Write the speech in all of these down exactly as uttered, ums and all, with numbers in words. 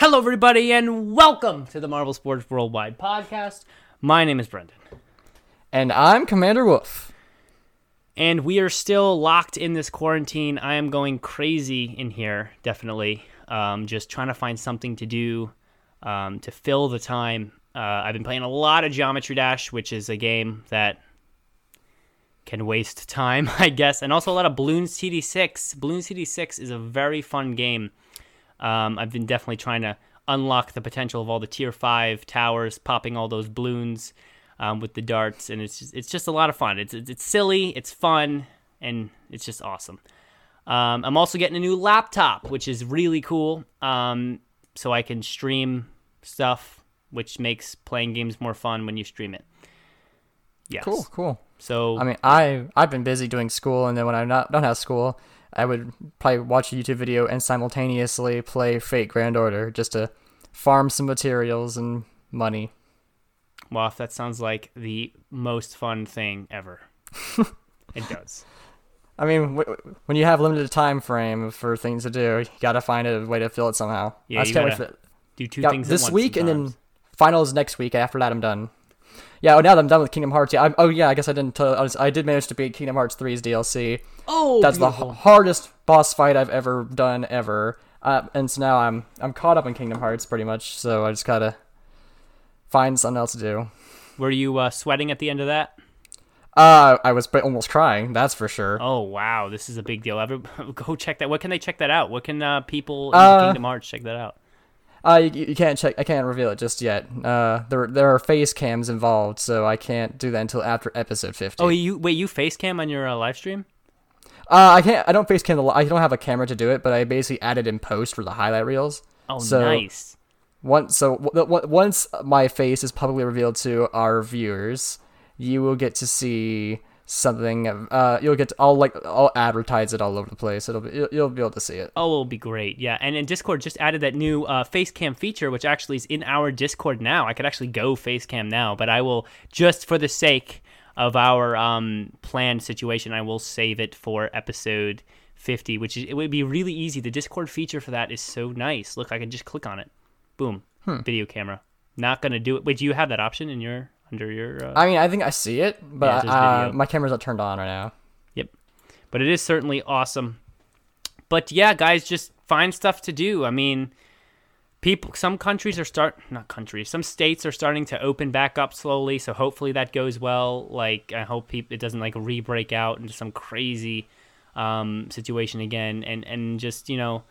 Hello, everybody, and welcome to the Marble Sports Worldwide Podcast. My name is Brendan. And I'm Commander Wolf. And we are still locked in this quarantine. I am going crazy in here, definitely. Um, just trying to find something to do um, to fill the time. Uh, I've been playing a lot of Geometry Dash, which is a game that can waste time, I guess. And also a lot of Bloons T D six. Bloons T D six is a very fun game. Um, I've been definitely trying to unlock the potential of all the tier five towers, popping all those balloons um, with the darts, and it's just, it's just a lot of fun. It's it's silly, it's fun, and it's just awesome. Um, I'm also getting a new laptop, which is really cool, um, so I can stream stuff, which makes playing games more fun when you stream it. Yes. Cool, cool. So I mean, I I've been busy doing school, and then when I not don't have school, I would probably watch a YouTube video and simultaneously play Fate Grand Order just to farm some materials and money. Wow, that sounds like the most fun thing ever. It does. I mean, w- when you have limited time frame for things to do, you gotta find a way to fill it somehow. Yeah, I you gotta do two yeah, things this at once week sometimes. And then finals next week. After that, I'm done. Yeah, well, now that I'm done with Kingdom Hearts, yeah, I, oh yeah, I guess I didn't. T- I, was, I did manage to beat Kingdom Hearts three's D L C. Oh, that's beautiful. The h- hardest boss fight I've ever done ever, uh, and so now I'm I'm caught up in Kingdom Hearts pretty much. So I just gotta find something else to do. Were you uh, sweating at the end of that? Uh, I was almost crying. That's for sure. Oh wow, this is a big deal. Ever go check that? What can they check that out? What can uh, people in uh, Kingdom Hearts check that out? Uh, you, you can't check. I can't reveal it just yet. Uh, there there are face cams involved, so I can't do that until after episode fifty. Oh, you wait. You face cam on your uh, live stream? Uh, I can't. I don't face cam. The, I don't have a camera to do it, but I basically added in post for the highlight reels. Oh, so nice. Once so w- w- once my face is publicly revealed to our viewers, you will get to see something. Uh, you'll get. To, I'll like. I'll advertise it all over the place. It'll be. You'll, you'll be able to see it. Oh, it'll be great. Yeah, and in Discord just added that new uh, face cam feature, which actually is in our Discord now. I could actually go face cam now, but I will just for the sake of our um, planned situation, I will save it for episode fifty, which is, it would be really easy. The Discord feature for that is so nice. Look, I can just click on it. Boom. Hmm. Video camera. Not gonna do it. Wait, do you have that option in your? Under your, uh, I mean, I think I see it, but yeah, uh, my camera's not turned on right now. Yep, but it is certainly awesome. But yeah, guys, just find stuff to do. I mean, people. Some countries are start not countries. Some states are starting to open back up slowly. So hopefully that goes well. Like I hope people, it doesn't like re-break out into some crazy um, situation again. And and just you know,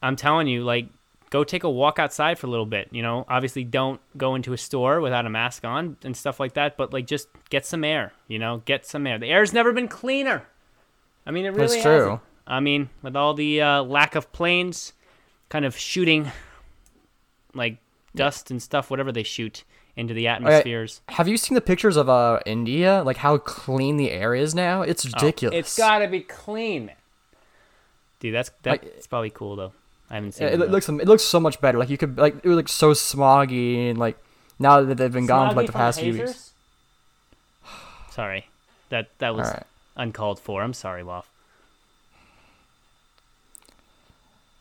I'm telling you, like. Go take a walk outside for a little bit, you know, obviously don't go into a store without a mask on and stuff like that, but like just get some air, you know, get some air. The air's never been cleaner. I mean, it really That's true. Hasn't. I mean, with all the uh, lack of planes kind of shooting like dust and stuff, whatever they shoot into the atmospheres. Okay. Have you seen the pictures of uh, India? Like how clean the air is now? It's ridiculous. Oh, it's gotta be clean, man. Dude, that's, that's like, probably cool though. I haven't seen yeah, it. It looks it looks so much better. Like you could like it was like so smoggy and like now that they've been smoggy gone for like the past few weeks. Sorry, that that was right. Uncalled for. I'm sorry, Wolf.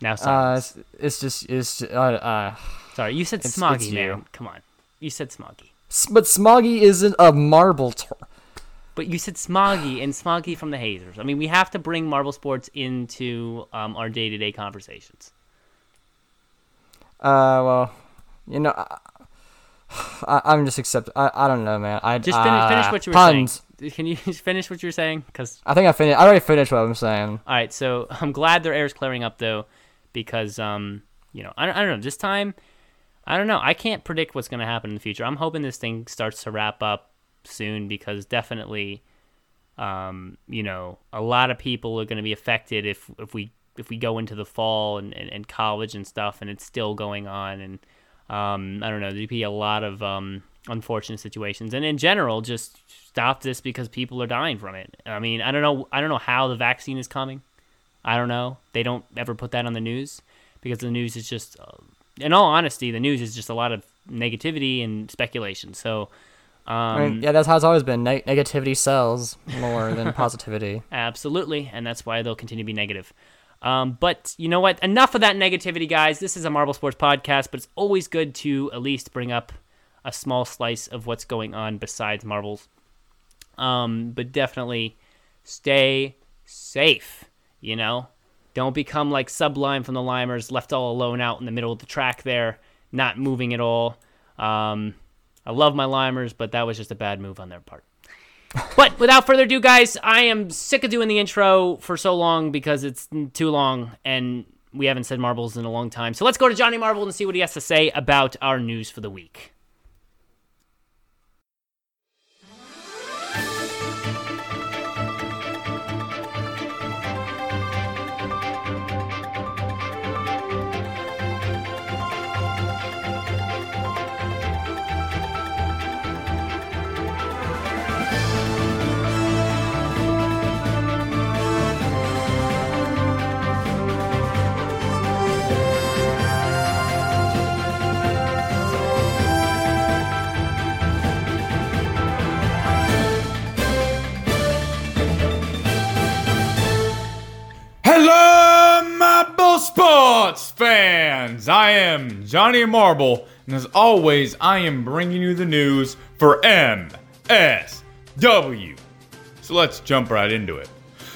Now uh, it's, it's just it's just, uh, uh, sorry. You said it's, smoggy, it's man. Come on, you said smoggy. S- but smoggy isn't a marble term. But you said smoggy and smoggy from the hazers. I mean, we have to bring marble sports into um, our day-to-day conversations. Uh, well, you know, I, I, I'm just accept. I, I don't know, man. I just finish, uh, finish what you were puns. saying. Can you just finish what you were saying? Because I think I finished. I already finished what I'm saying. All right, so I'm glad their air's clearing up though, because um, you know, I, I don't know. This time, I don't know. I can't predict what's going to happen in the future. I'm hoping this thing starts to wrap up soon, because definitely um you know a lot of people are going to be affected if if we if we go into the fall and, and, and college and stuff, and it's still going on. And um, I don't know, there'd be a lot of um, unfortunate situations. And in general, just stop this because people are dying from it. I mean, I don't know. I don't know how the vaccine is coming. I don't know. They don't ever put that on the news because the news is just, uh, in all honesty, the news is just a lot of negativity and speculation. So, um, I mean, yeah, that's how it's always been. Ne- negativity sells more than positivity. Absolutely. And that's why they'll continue to be negative. Um, but you know what? Enough of that negativity, guys. This is a Marble Sports podcast, but it's always good to at least bring up a small slice of what's going on besides marbles. Um, but definitely stay safe, you know? Don't become like Sublime from the Limers, left all alone out in the middle of the track there, not moving at all. Um, I love my Limers, but that was just a bad move on their part. But without further ado, guys, I am sick of doing the intro for so long because it's too long and we haven't said marbles in a long time. So let's go to Johnny Marble and see what he has to say about our news for the week. Sports fans, I am Johnny Marble, and as always, I am bringing you the news for M S W. So let's jump right into it.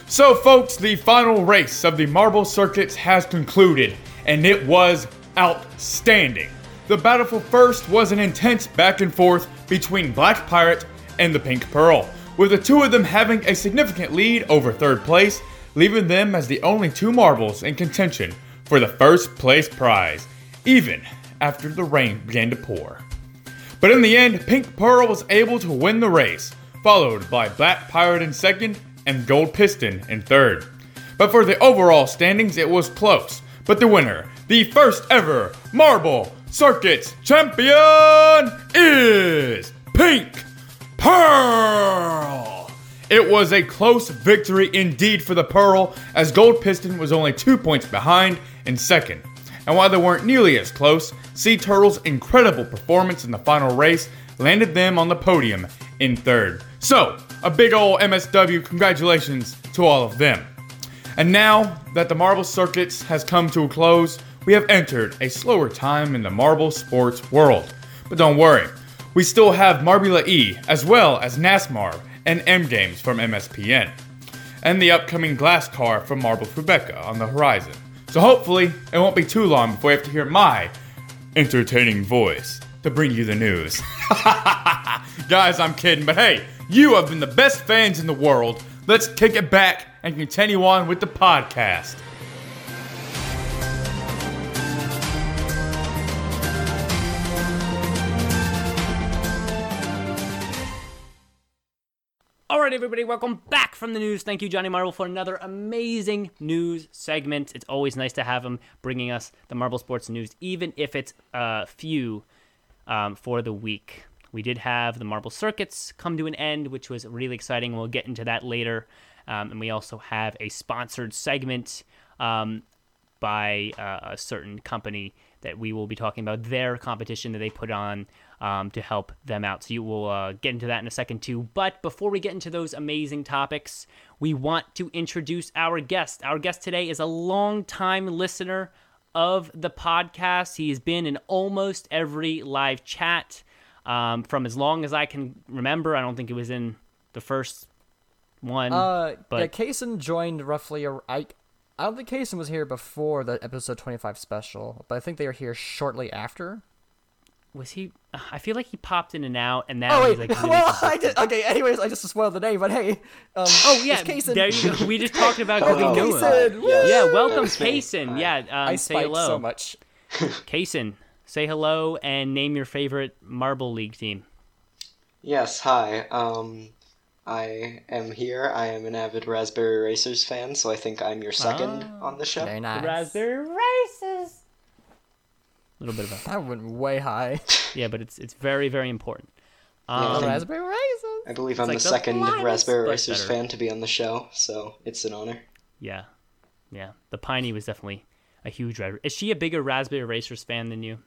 So folks, the final race of the Marble Circuits has concluded, and it was outstanding. The battle for first was an intense back and forth between Black Pirate and the Pink Pearl, with the two of them having a significant lead over third place, leaving them as the only two marbles in contention for the first place prize, even after the rain began to pour. But in the end, Pink Pearl was able to win the race, followed by Black Pirate in second and Gold Piston in third. But for the overall standings, it was close, but the winner, the first ever Marble Circuits champion, is Pink Pearl! It was a close victory indeed for the Pearl, as Gold Piston was only two points behind in second. And while they weren't nearly as close, Sea Turtle's incredible performance in the final race landed them on the podium in third. So, a big ol' M S W congratulations to all of them. And now that the Marble Circuits has come to a close, we have entered a slower time in the marble sports world. But don't worry, we still have Marbula E as well as NASMAR and M Games from M S P N, and the upcoming Glass Car from Marble Fubeca on the horizon. So hopefully, it won't be too long before you have to hear my entertaining voice to bring you the news. Guys, I'm kidding, but hey, you have been the best fans in the world. Let's kick it back and continue on with the podcast. Alright everybody, welcome back from the news. Thank you, Johnny Marble, for another amazing news segment. It's always nice to have him bringing us the Marble Sports news, even if it's uh, few um, for the week. We did have the Marble Circuits come to an end, which was really exciting. We'll get into that later. Um, and we also have a sponsored segment um, by uh, a certain company that we will be talking about their competition that they put on Um, to help them out. So you will uh, get into that in a second too. But before we get into those amazing topics, we want to introduce our guest. Our guest today is a longtime listener of the podcast. He has been in almost every live chat um, from as long as I can remember. I don't think it was in the first one. Uh, but yeah, Kacen joined roughly a... I, I don't think Kacen was here before the episode twenty-five special, but I think they were here shortly after. Was he? I feel like he popped in and out, and now oh, he's like. Well, I did. Okay. Anyways, I just spoiled the name, but hey. Um, oh yeah, there you go. We just talked about oh, Kacen. Yeah. yeah, welcome Kacen. Yeah, um, I say hello. So much. Kacen, say hello and name your favorite Marble League team. Yes. Hi. Um, I am here. I am an avid Raspberry Racers fan, so I think I'm your second oh, on the show. Very nice. Raspberry Racers! A little bit of a... That went way high. Yeah, but it's it's very, very important. Um, yeah, Raspberry Racers! I believe it's I'm like the, the second Raspberry Racers better. fan to be on the show, so it's an honor. Yeah. Yeah. The Piney was definitely a huge... Is she a bigger Raspberry Racers fan than you?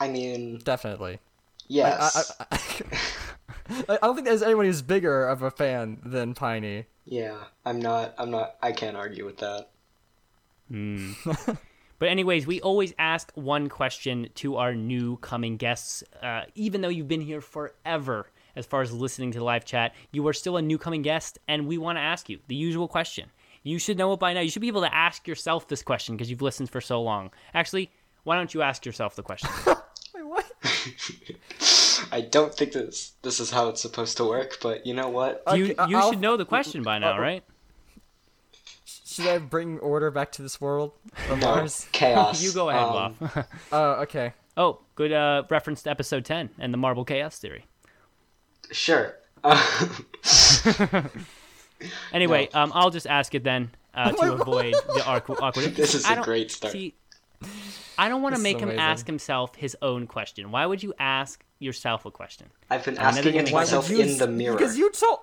I mean... Definitely. Yes. I, I, I, I don't think there's anyone who's bigger of a fan than Piney. Yeah, I'm not, I'm not, I can't argue with that. Mm. But anyways, we always ask one question to our new coming guests. Uh, even though you've been here forever, as far as listening to the live chat, you are still a new coming guest, and we want to ask you the usual question. You should know it by now. You should be able to ask yourself this question because you've listened for so long. Actually, why don't you ask yourself the question? Wait, what? I don't think this this is how it's supposed to work, but you know what? You you I'll, should know the question by now, I'll, right? Should I bring order back to this world? Or no, Mars? Chaos. You go ahead, um, Bob. Oh, uh, okay. Oh, good uh, reference to episode ten and the Marble Chaos Theory. Sure. Uh, anyway, no. um, I'll just ask it then uh, oh to avoid God. the awkward. awkward. This is I a great start. See, I don't want to make him ask himself his own question. Why would you ask yourself a question? I've been asking it myself in the mirror. Because you told...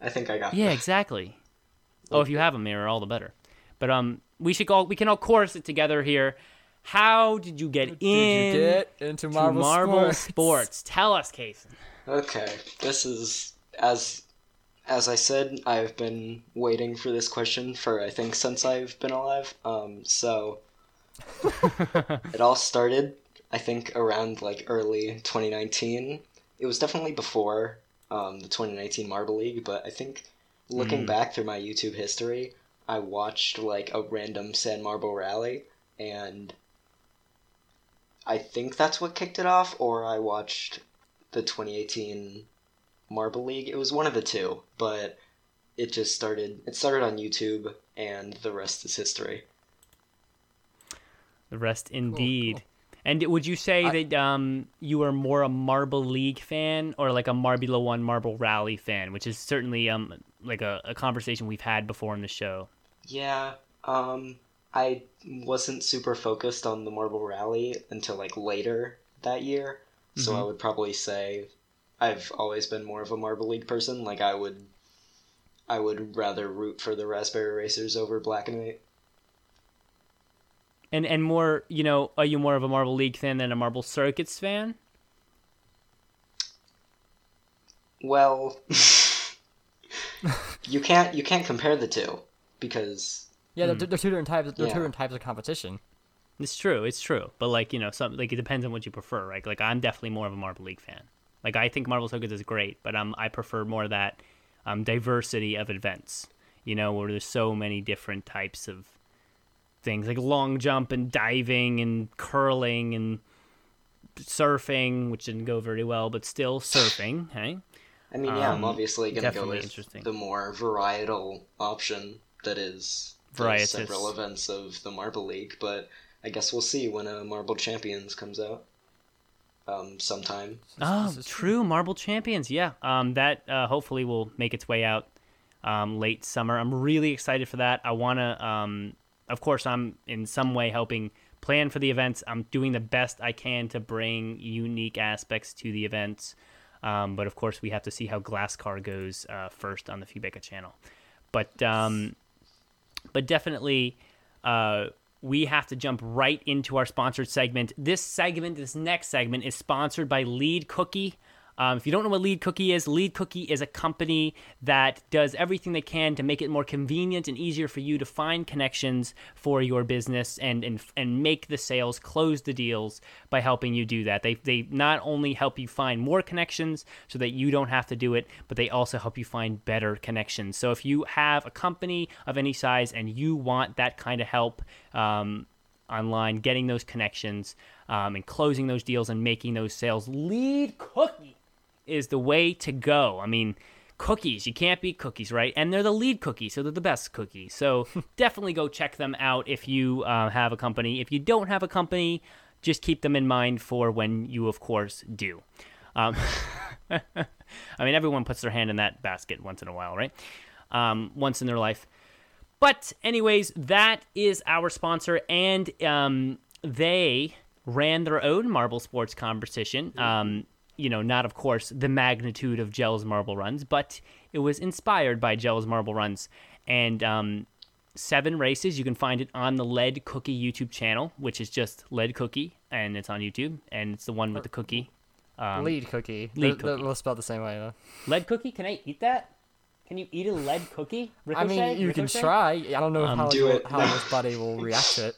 I think I got it. Yeah, exactly. Oh, if you have a mirror, all the better. But um, we should all we can all chorus it together here. How did you get in? Did you get into Marble, Marble Sports? Sports? Tell us, Kacen. Okay, this is as as I said, I've been waiting for this question for I think since I've been alive. Um, so. It all started, I think, around like early twenty nineteen. It was definitely before um, the twenty nineteen Marble League, but I think looking mm. back through my YouTube history, I watched like a random Sand Marble rally, and I think that's what kicked it off, or I watched the twenty eighteen Marble League. It was one of the two, but it just started, it started on YouTube, and the rest is history. The rest indeed. Cool, cool. And would you say I, that um, you are more a Marble League fan or like a Marbula One Marble Rally fan, which is certainly um like a, a conversation we've had before in the show? Yeah, um, I wasn't super focused on the Marble Rally until like later that year, so mm-hmm. I would probably say I've always been more of a Marble League person. Like I would, I would rather root for the Raspberry Racers over Black and White. And and more, you know, are you more of a Marble League fan than a Marble Circuits fan? Well, you can't you can't compare the two because yeah, they're, mm. they're two different types. They're yeah. two different types of competition. It's true, it's true. But like you know, some like it depends on what you prefer, right? Like I'm definitely more of a Marble League fan. Like I think Marble Circuits is great, but um, I prefer more that um diversity of events. You know, where there's so many different types of things like long jump and diving and curling and surfing, which didn't go very well, but still surfing. Hey, I mean, yeah, um, I'm obviously going to go with the more varietal option that is several events of the Marble League, but I guess we'll see when a Marble Champions comes out um, sometime. Oh, true, Marble Champions, yeah. Um, that uh, hopefully will make its way out um, late summer. I'm really excited for that. I want to... Um, Of course, I'm in some way helping plan for the events. I'm doing the best I can to bring unique aspects to the events. Um, but, of course, we have to see how Glasscar goes uh, first on the Fubeca channel. But um, but definitely, uh, we have to jump right into our sponsored segment. This segment, this next segment, is sponsored by Lead Cookie. Um, if you don't know what Lead Cookie is, Lead Cookie is a company that does everything they can to make it more convenient and easier for you to find connections for your business and and, and make the sales, close the deals by helping you do that. They, they not only help you find more connections so that you don't have to do it, but they also help you find better connections. So if you have a company of any size and you want that kind of help um, online, getting those connections um, and closing those deals and making those sales, Lead Cookie is the way to go. I mean, cookies, you can't beat cookies, right? And they're the lead cookie, so they're the best cookie. So definitely go check them out if you uh, have a company. If you don't have a company, just keep them in mind for when you, of course, do. Um, I mean, everyone puts their hand in that basket once in a while, right? Um, once in their life. But anyways, that is our sponsor, and um, they ran their own marble sports competition. Um, you know, not, of course, the magnitude of Jelle's Marble Runs, but it was inspired by Jelle's Marble Runs. And um, seven races. You can find it on the Lead Cookie YouTube channel, which is just Lead Cookie, and it's on YouTube, and it's the one with the cookie. Um, Lead Cookie. Lead Cookie. They'll spell it the same way, though. Lead Cookie? Can I eat that? Can you eat a lead cookie? Ricochet? I mean, you Ricochet? Can try. I don't know um, how, do it. how no. his buddy will react to it.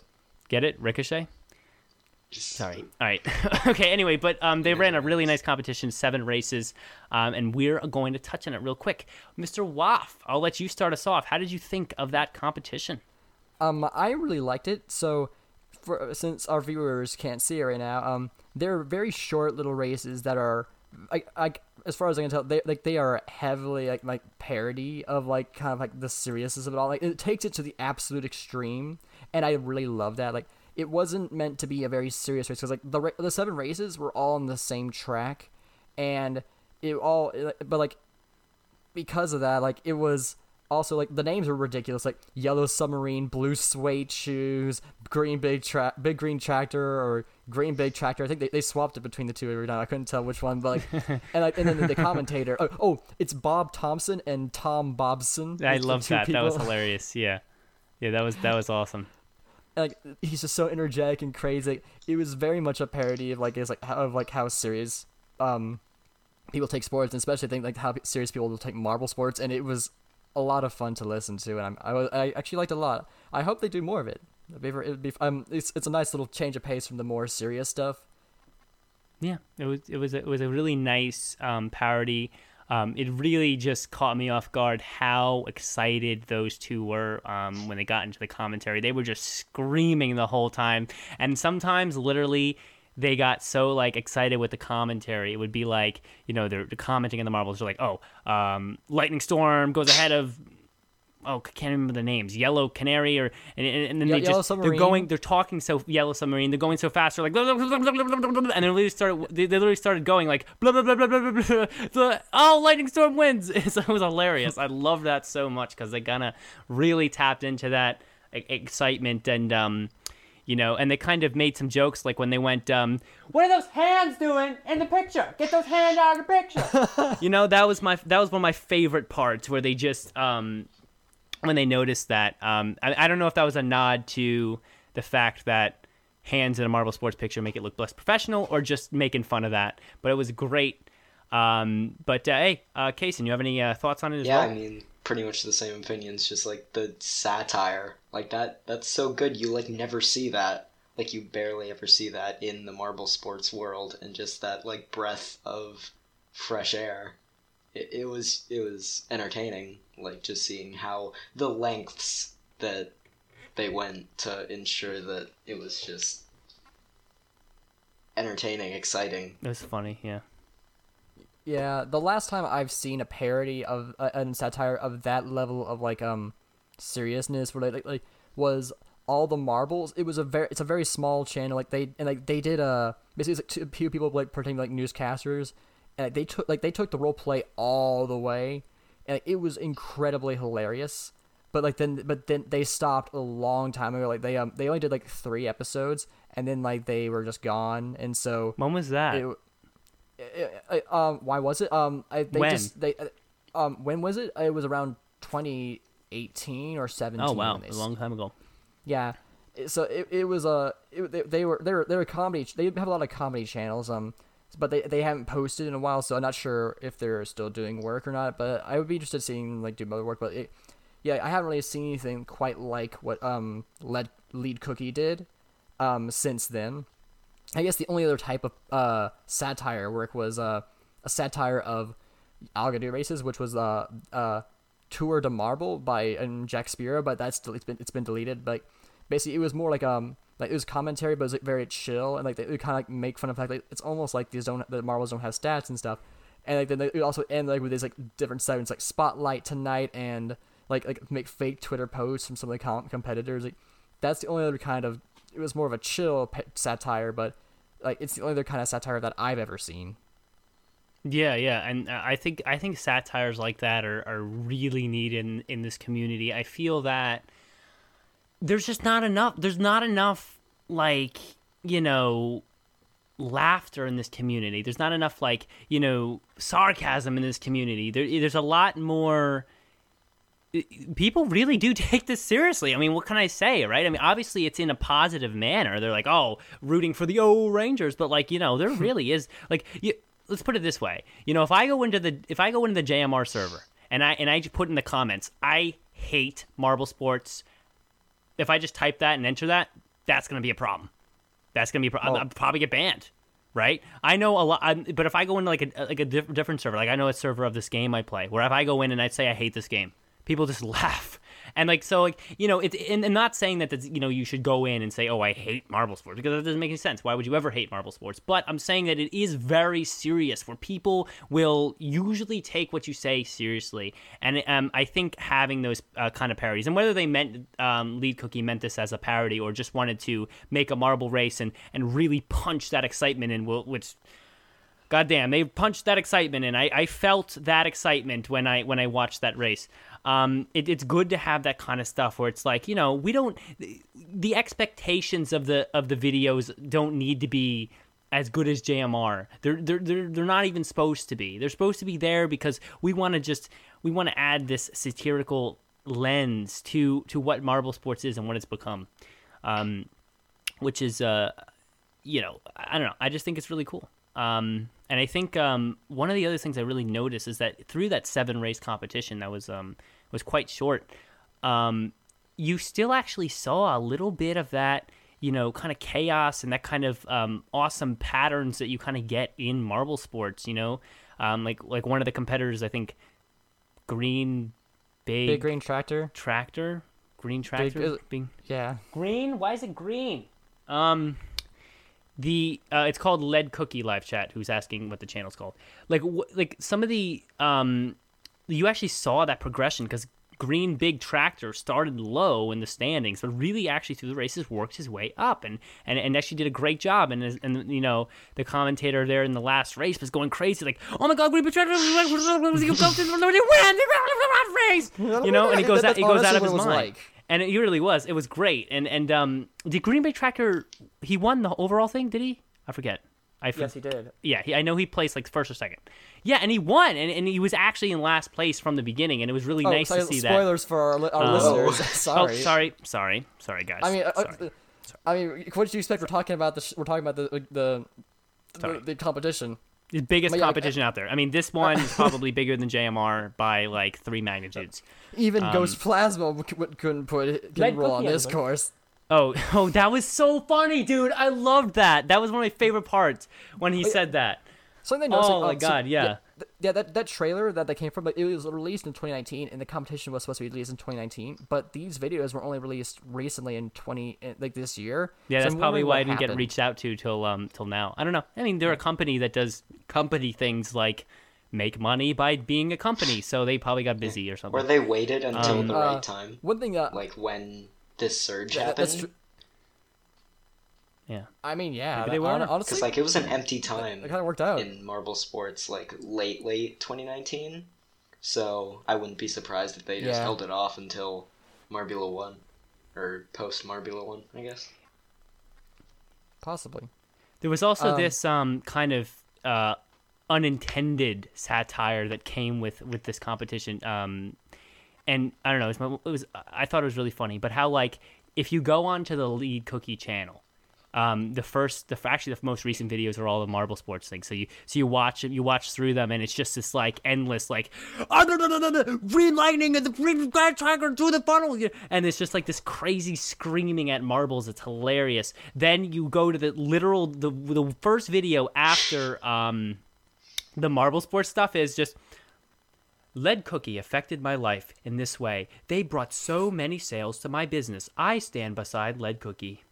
Get it? Ricochet? Sorry. All right. Okay, anyway, but um, they ran a really nice competition, seven races, um, and we're going to touch on it real quick. Mister Waff, I'll let you start us off. How did you think of that competition? Um, I really liked it. So for, since our viewers can't see it right now, um, they're very short little races that are, I, I, as far as I can tell, they like they are heavily like like parody of like kind of like the seriousness of it all. Like it takes it to the absolute extreme, and I really love that. Like it wasn't meant to be a very serious race because like the the seven races were all on the same track, and it all but like because of that like it was also like the names were ridiculous like Yellow Submarine, Blue Suede Shoes, Green Big Tra- Big Green Tractor or Green Big Tractor. I think they, they swapped it between the two every time. I couldn't tell which one, but like, and like, and then the, the commentator. Oh, oh, it's Bob Thompson and Tom Bobson. I love that. People. That was hilarious. Yeah, yeah, that was that was awesome. And like he's just so energetic and crazy. It was very much a parody of like it's like of like how serious um people take sports, and especially I think like how serious people will take marble sports. And it was a lot of fun to listen to, and I'm, I was, I actually liked it a lot. I hope they do more of it. It'd be, it'd be, um, it's it's a nice little change of pace from the more serious stuff. Yeah, it was it was it was a really nice um, parody. Um, it really just caught me off guard how excited those two were um, when they got into the commentary. They were just screaming the whole time, and sometimes literally. They got so like excited with the commentary. It would be like, you know, they're commenting on the marbles. They're like, oh, um, Lightning Storm goes ahead of, oh, I can't remember the names, Yellow Canary, or and, and then Ye- they Yellow just Submarine. They're going, they're talking so Yellow Submarine. They're going so fast. They're like, blah, blah, blah, blah, blah, blah, blah, and they literally started. They literally started going like, blah blah blah blah blah blah. blah. Oh, Lightning Storm wins! So it was hilarious. I loved that so much because they kind of really tapped into that excitement and. um You know, and they kind of made some jokes, like when they went, um, "What are those hands doing in the picture? Get those hands out of the picture." You know, that was my that was one of my favorite parts where they just um, when they noticed that. Um, I, I don't know if that was a nod to the fact that hands in a marble sports picture make it look less professional, or just making fun of that. But it was great. Um, but uh, hey, uh, Kacen, you have any uh, thoughts on it as yeah, well? Yeah, I mean. Pretty much the same opinions, just like the satire, like that that's so good. You like never see that, like you barely ever see that in the marble sports world, and just that like breath of fresh air. It, it was it was entertaining, like just seeing how the lengths that they went to ensure that it was just entertaining, exciting. It was funny. Yeah. Yeah, the last time I've seen a parody of uh, and satire of that level of like um seriousness, where like, like was All the Marbles. It was a very it's a very small channel. Like they and like they did a basically it's like two, two people like pretending like newscasters, and like, they took like they took the role play all the way, and like, it was incredibly hilarious. But like then but then they stopped a long time ago. Like they um they only did like three episodes, and then like they were just gone. And so when was that? It, Um, uh, why was it? Um, I, they when? Just, they, uh, um, when was it? It was around twenty eighteen or seventeen. Oh wow, a long time ago. Yeah, so it it was a uh, they, they were they're they're a comedy. They have a lot of comedy channels. Um, but they they haven't posted in a while, so I'm not sure if they're still doing work or not. But I would be interested in seeing like do other work. But it, yeah, I haven't really seen anything quite like what um Lead Lead Cookie did, um, since then. I guess the only other type of uh, satire work was uh, a satire of Algodoo races, which was uh, uh, Tour de Marble by um, Jack Spira, but that's del- it's been it's been deleted. But like, basically, it was more like um like it was commentary, but it was like very chill, and like they would kind of like make fun of the fact that like, it's almost like these don't the marbles don't have stats and stuff, and like then it would also end like with these like different segments like Spotlight Tonight, and like like make fake Twitter posts from some of the com- competitors. Like that's the only other kind of. It was more of a chill satire, but like it's the only other kind of satire that I've ever seen. Yeah, yeah, and I think I think satires like that are, are really needed in, in this community. I feel that there's just not enough. There's not enough, like, you know, laughter in this community. There's not enough, like, you know, sarcasm in this community. There, there's a lot more. People really do take this seriously. I mean, what can I say, right? I mean, obviously it's in a positive manner. They're like, oh, rooting for the old Rangers, but, like, you know, there really is, like, you, let's put it this way. You know, if I go into the if I go into the J M R server and I and I just put in the comments, I hate Marble Sports. If I just type that and enter that, that's gonna be a problem. That's gonna be a problem. Oh. I'll probably get banned. Right, I know a lot, I'm, but if I go into like a like a diff- different server, like I know a server of this game I play, where if I go in and I say I hate this game, people just laugh. And like so, like you know, it's and, and not saying that that's, you know, you should go in and say, oh, I hate Marble Sports, because that doesn't make any sense. Why would you ever hate Marble Sports? But I'm saying that it is very serious, where people will usually take what you say seriously. And um, I think having those uh, kind of parodies, and whether they meant um, Lead Cookie meant this as a parody or just wanted to make a marble race and, and really punch that excitement in, which. Goddamn, they punched that excitement in. I, I felt that excitement when I when I watched that race. Um, it, it's good to have that kind of stuff where it's like, you know, we don't the expectations of the of the videos don't need to be as good as J M R. They're they're they're, they're not even supposed to be. They're supposed to be there because we want to just we want to add this satirical lens to to what Marble Sports is and what it's become, um, which is uh, you know, I don't know. I just think it's really cool. Um, and I think um, one of the other things I really noticed is that through that seven race competition that was um, was quite short, um, you still actually saw a little bit of that, you know, kind of chaos and that kind of um, awesome patterns that you kind of get in Marble Sports. You know, um, like like one of the competitors, I think, Green Big, big Green Tractor, Tractor, Green Tractor, big, big, yeah, Green. Why is it green? Um. The uh, it's called Lead Cookie live chat. Who's asking what the channel's called? Like w- like some of the um, you actually saw that progression because Green Big Tractor started low in the standings, but really actually through the races worked his way up and and, and actually did a great job. And and you know the commentator there in the last race was going crazy like, oh my God, Green Big Tractor, race, you know, and he goes out, he goes out of his mind. Like. And it really was. It was great. And and um, did Green Bay Tracker, he won the overall thing, did he? I forget. I forget. Yes, he did. Yeah, he, I know he placed like first or second. Yeah, and he won. And, and he was actually in last place from the beginning. And it was really oh, nice so, to see spoilers that. Spoilers for our, our um, listeners. sorry. Oh, sorry. Sorry. Sorry, guys. I mean, uh, sorry. I mean, what did you expect? We're talking about the, we're talking about the, the, the, the competition. The biggest yeah, competition I, out there. I mean, this one is probably bigger than J M R by like three magnitudes. Even um, Ghost Plasma couldn't put it, couldn't roll on this course. Oh, oh, that was so funny, dude! I loved that. That was one of my favorite parts when he oh, said that. Something else. Oh like, my um, god, so, yeah. yeah. Yeah, that, that trailer that they came from, like, it was released in twenty nineteen, and the competition was supposed to be released in twenty nineteen. But these videos were only released recently in twenty, like this year. Yeah, so that's probably why I didn't happened. get reached out to till um till now. I don't know. I mean, they're a company that does company things like make money by being a company, so they probably got busy or something. Or they waited until um, the right uh, time. One thing, uh, like when this surge yeah, happened. That's tr- Yeah. I mean, yeah. Maybe they were, honestly. Because, like, it was an empty time. It kind of worked out. In Marble Sports, like, late, late twenty nineteen. So I wouldn't be surprised if they just yeah. held it off until Marbula one. Or post-Marbula one, I guess. Possibly. There was also um, this um, kind of uh, unintended satire that came with, with this competition. Um, and, I don't know, it was, it was. I thought it was really funny. But how, like, if you go onto the Lead Cookie channel, Um, the first, the actually the most recent videos are all the Marble Sports things. So you, so you watch it, you watch through them, and it's just this like endless like, oh no no no no no, green lightning and the green tracker to the funnel, and it's just like this crazy screaming at marbles. It's hilarious. Then you go to the literal the the first video after um, the Marble Sports stuff is just. Lead Cookie affected my life in this way. They brought so many sales to my business. I stand beside Lead Cookie.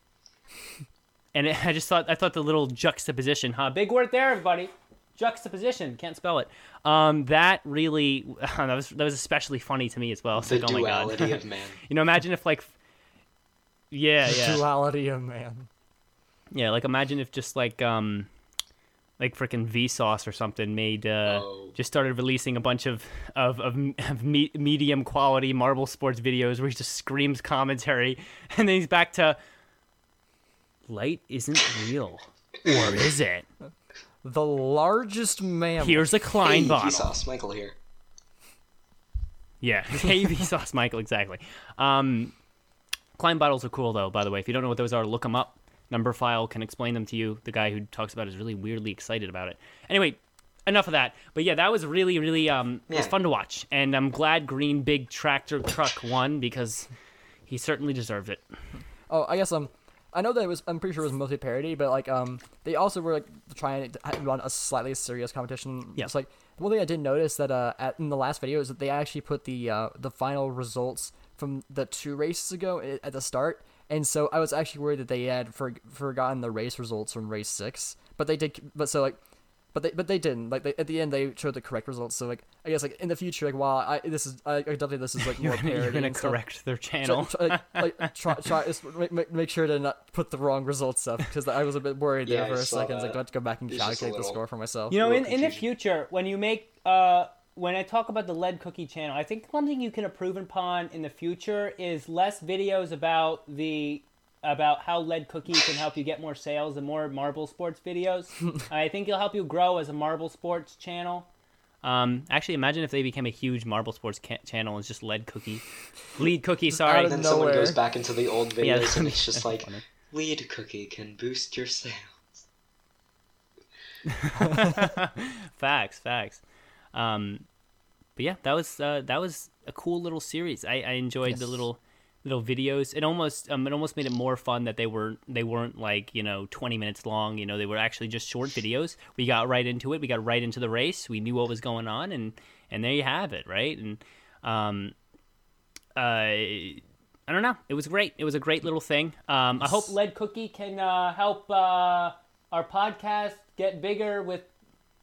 And it, I just thought I thought the little juxtaposition, huh? Big word there, everybody. Juxtaposition. Can't spell it. Um, that really that was that was especially funny to me as well. The like, duality oh my God. of man. You know, imagine if like, yeah, the yeah. duality of man. Yeah, like imagine if just like um, like freaking Vsauce or something made uh, oh. just started releasing a bunch of of, of, of me- medium quality Marble Sports videos where he just screams commentary, and then he's back to light isn't real, or is it? The largest mammal. Here's a Klein hey, bottle. Vsauce, Michael here. Yeah, hey Vsauce, Michael, exactly. Um, Klein bottles are cool though. By the way, if you don't know what those are, look them up. Numberphile can explain them to you. The guy who talks about it is really weirdly excited about it. Anyway, enough of that. But yeah, that was really, really, um, it was fun to watch. And I'm glad Green Big Tractor Truck won because he certainly deserved it. Oh, I guess, um, I know that it was, I'm pretty sure it was mostly parody, but like, um, they also were like trying to run a slightly serious competition. Yeah. It's like, one thing I did notice that, uh, at, in the last video is that they actually put the, uh, the final results from the two races ago at the start. And so I was actually worried that they had for, forgotten the race results from race six, but they did. But so like, but they but they didn't. Like they, at the end, they showed the correct results. So like, I guess like in the future, like while I this is I, I definitely this is like more parody. You're gonna correct stuff. Their channel. Try, try, like, like try try make, make sure to not put the wrong results up because I was a bit worried yeah, there for I a second. That. Like I have to go back and calculate the score for myself. You know, in, in the future, when you make uh. when I talk about the Lead Cookie channel, I think one thing you can improve upon in the future is less videos about the about how Lead Cookie can help you get more sales and more Marble Sports videos. I think it'll help you grow as a Marble Sports channel. Um, actually, imagine if they became a huge Marble Sports ca- channel and it's just Lead Cookie. Lead Cookie, sorry. And then nowhere. Someone goes back into the old videos yeah, and it's just like, funny. Lead Cookie can boost your sales. facts, facts. Um, but yeah, that was, uh, that was a cool little series. I, I enjoyed yes. the little, little videos. It almost, um, it almost made it more fun that they weren't, they weren't like, you know, twenty minutes long, you know, they were actually just short videos. We got right into it. We got right into the race. We knew what was going on and, and there you have it. Right. And, um, uh, I don't know. It was great. It was a great little thing. Um, I hope Lead Cookie can, uh, help, uh, our podcast get bigger with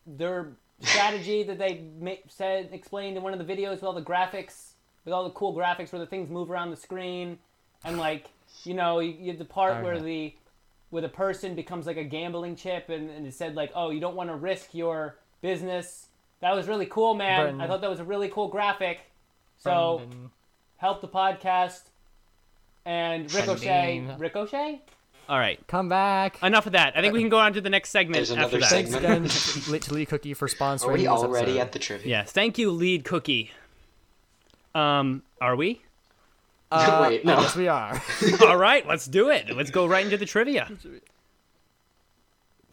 their strategy that they said explained in one of the videos with all the graphics, with all the cool graphics where the things move around the screen, and like you know you, you have the part where know. the where the person becomes like a gambling chip, and, and it said like, oh, you don't want to risk your business. That was really cool, man. Brendan. I thought that was a really cool graphic. So Brendan. Help the podcast and Ricochet. Brendan. Ricochet. All right. Come back. Enough of that. I think we can go on to the next segment. There's another after segment. That. Thanks again to Lead Cookie for sponsoring. Are we already at the trivia? Yes. Thank you, Lead Cookie. Um, are we? Uh, Wait, no. Yes, we are. All right. Let's do it. Let's go right into the trivia.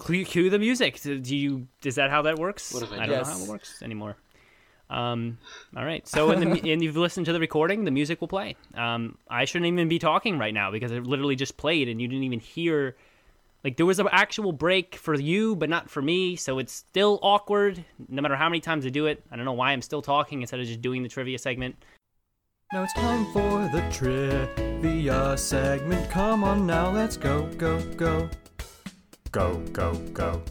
Cue, cue the music. Do you? Is that how that works? What have I done? I don't yes. know how it works anymore. Um, all right. So, in the, and you've listened to the recording, the music will play. Um, I shouldn't even be talking right now because it literally just played and you didn't even hear, like there was an actual break for you, but not for me. So it's still awkward no matter how many times I do it. I don't know why I'm still talking instead of just doing the trivia segment. Now it's time for the trivia segment. Come on now. Let's go, go, go, go, go, go.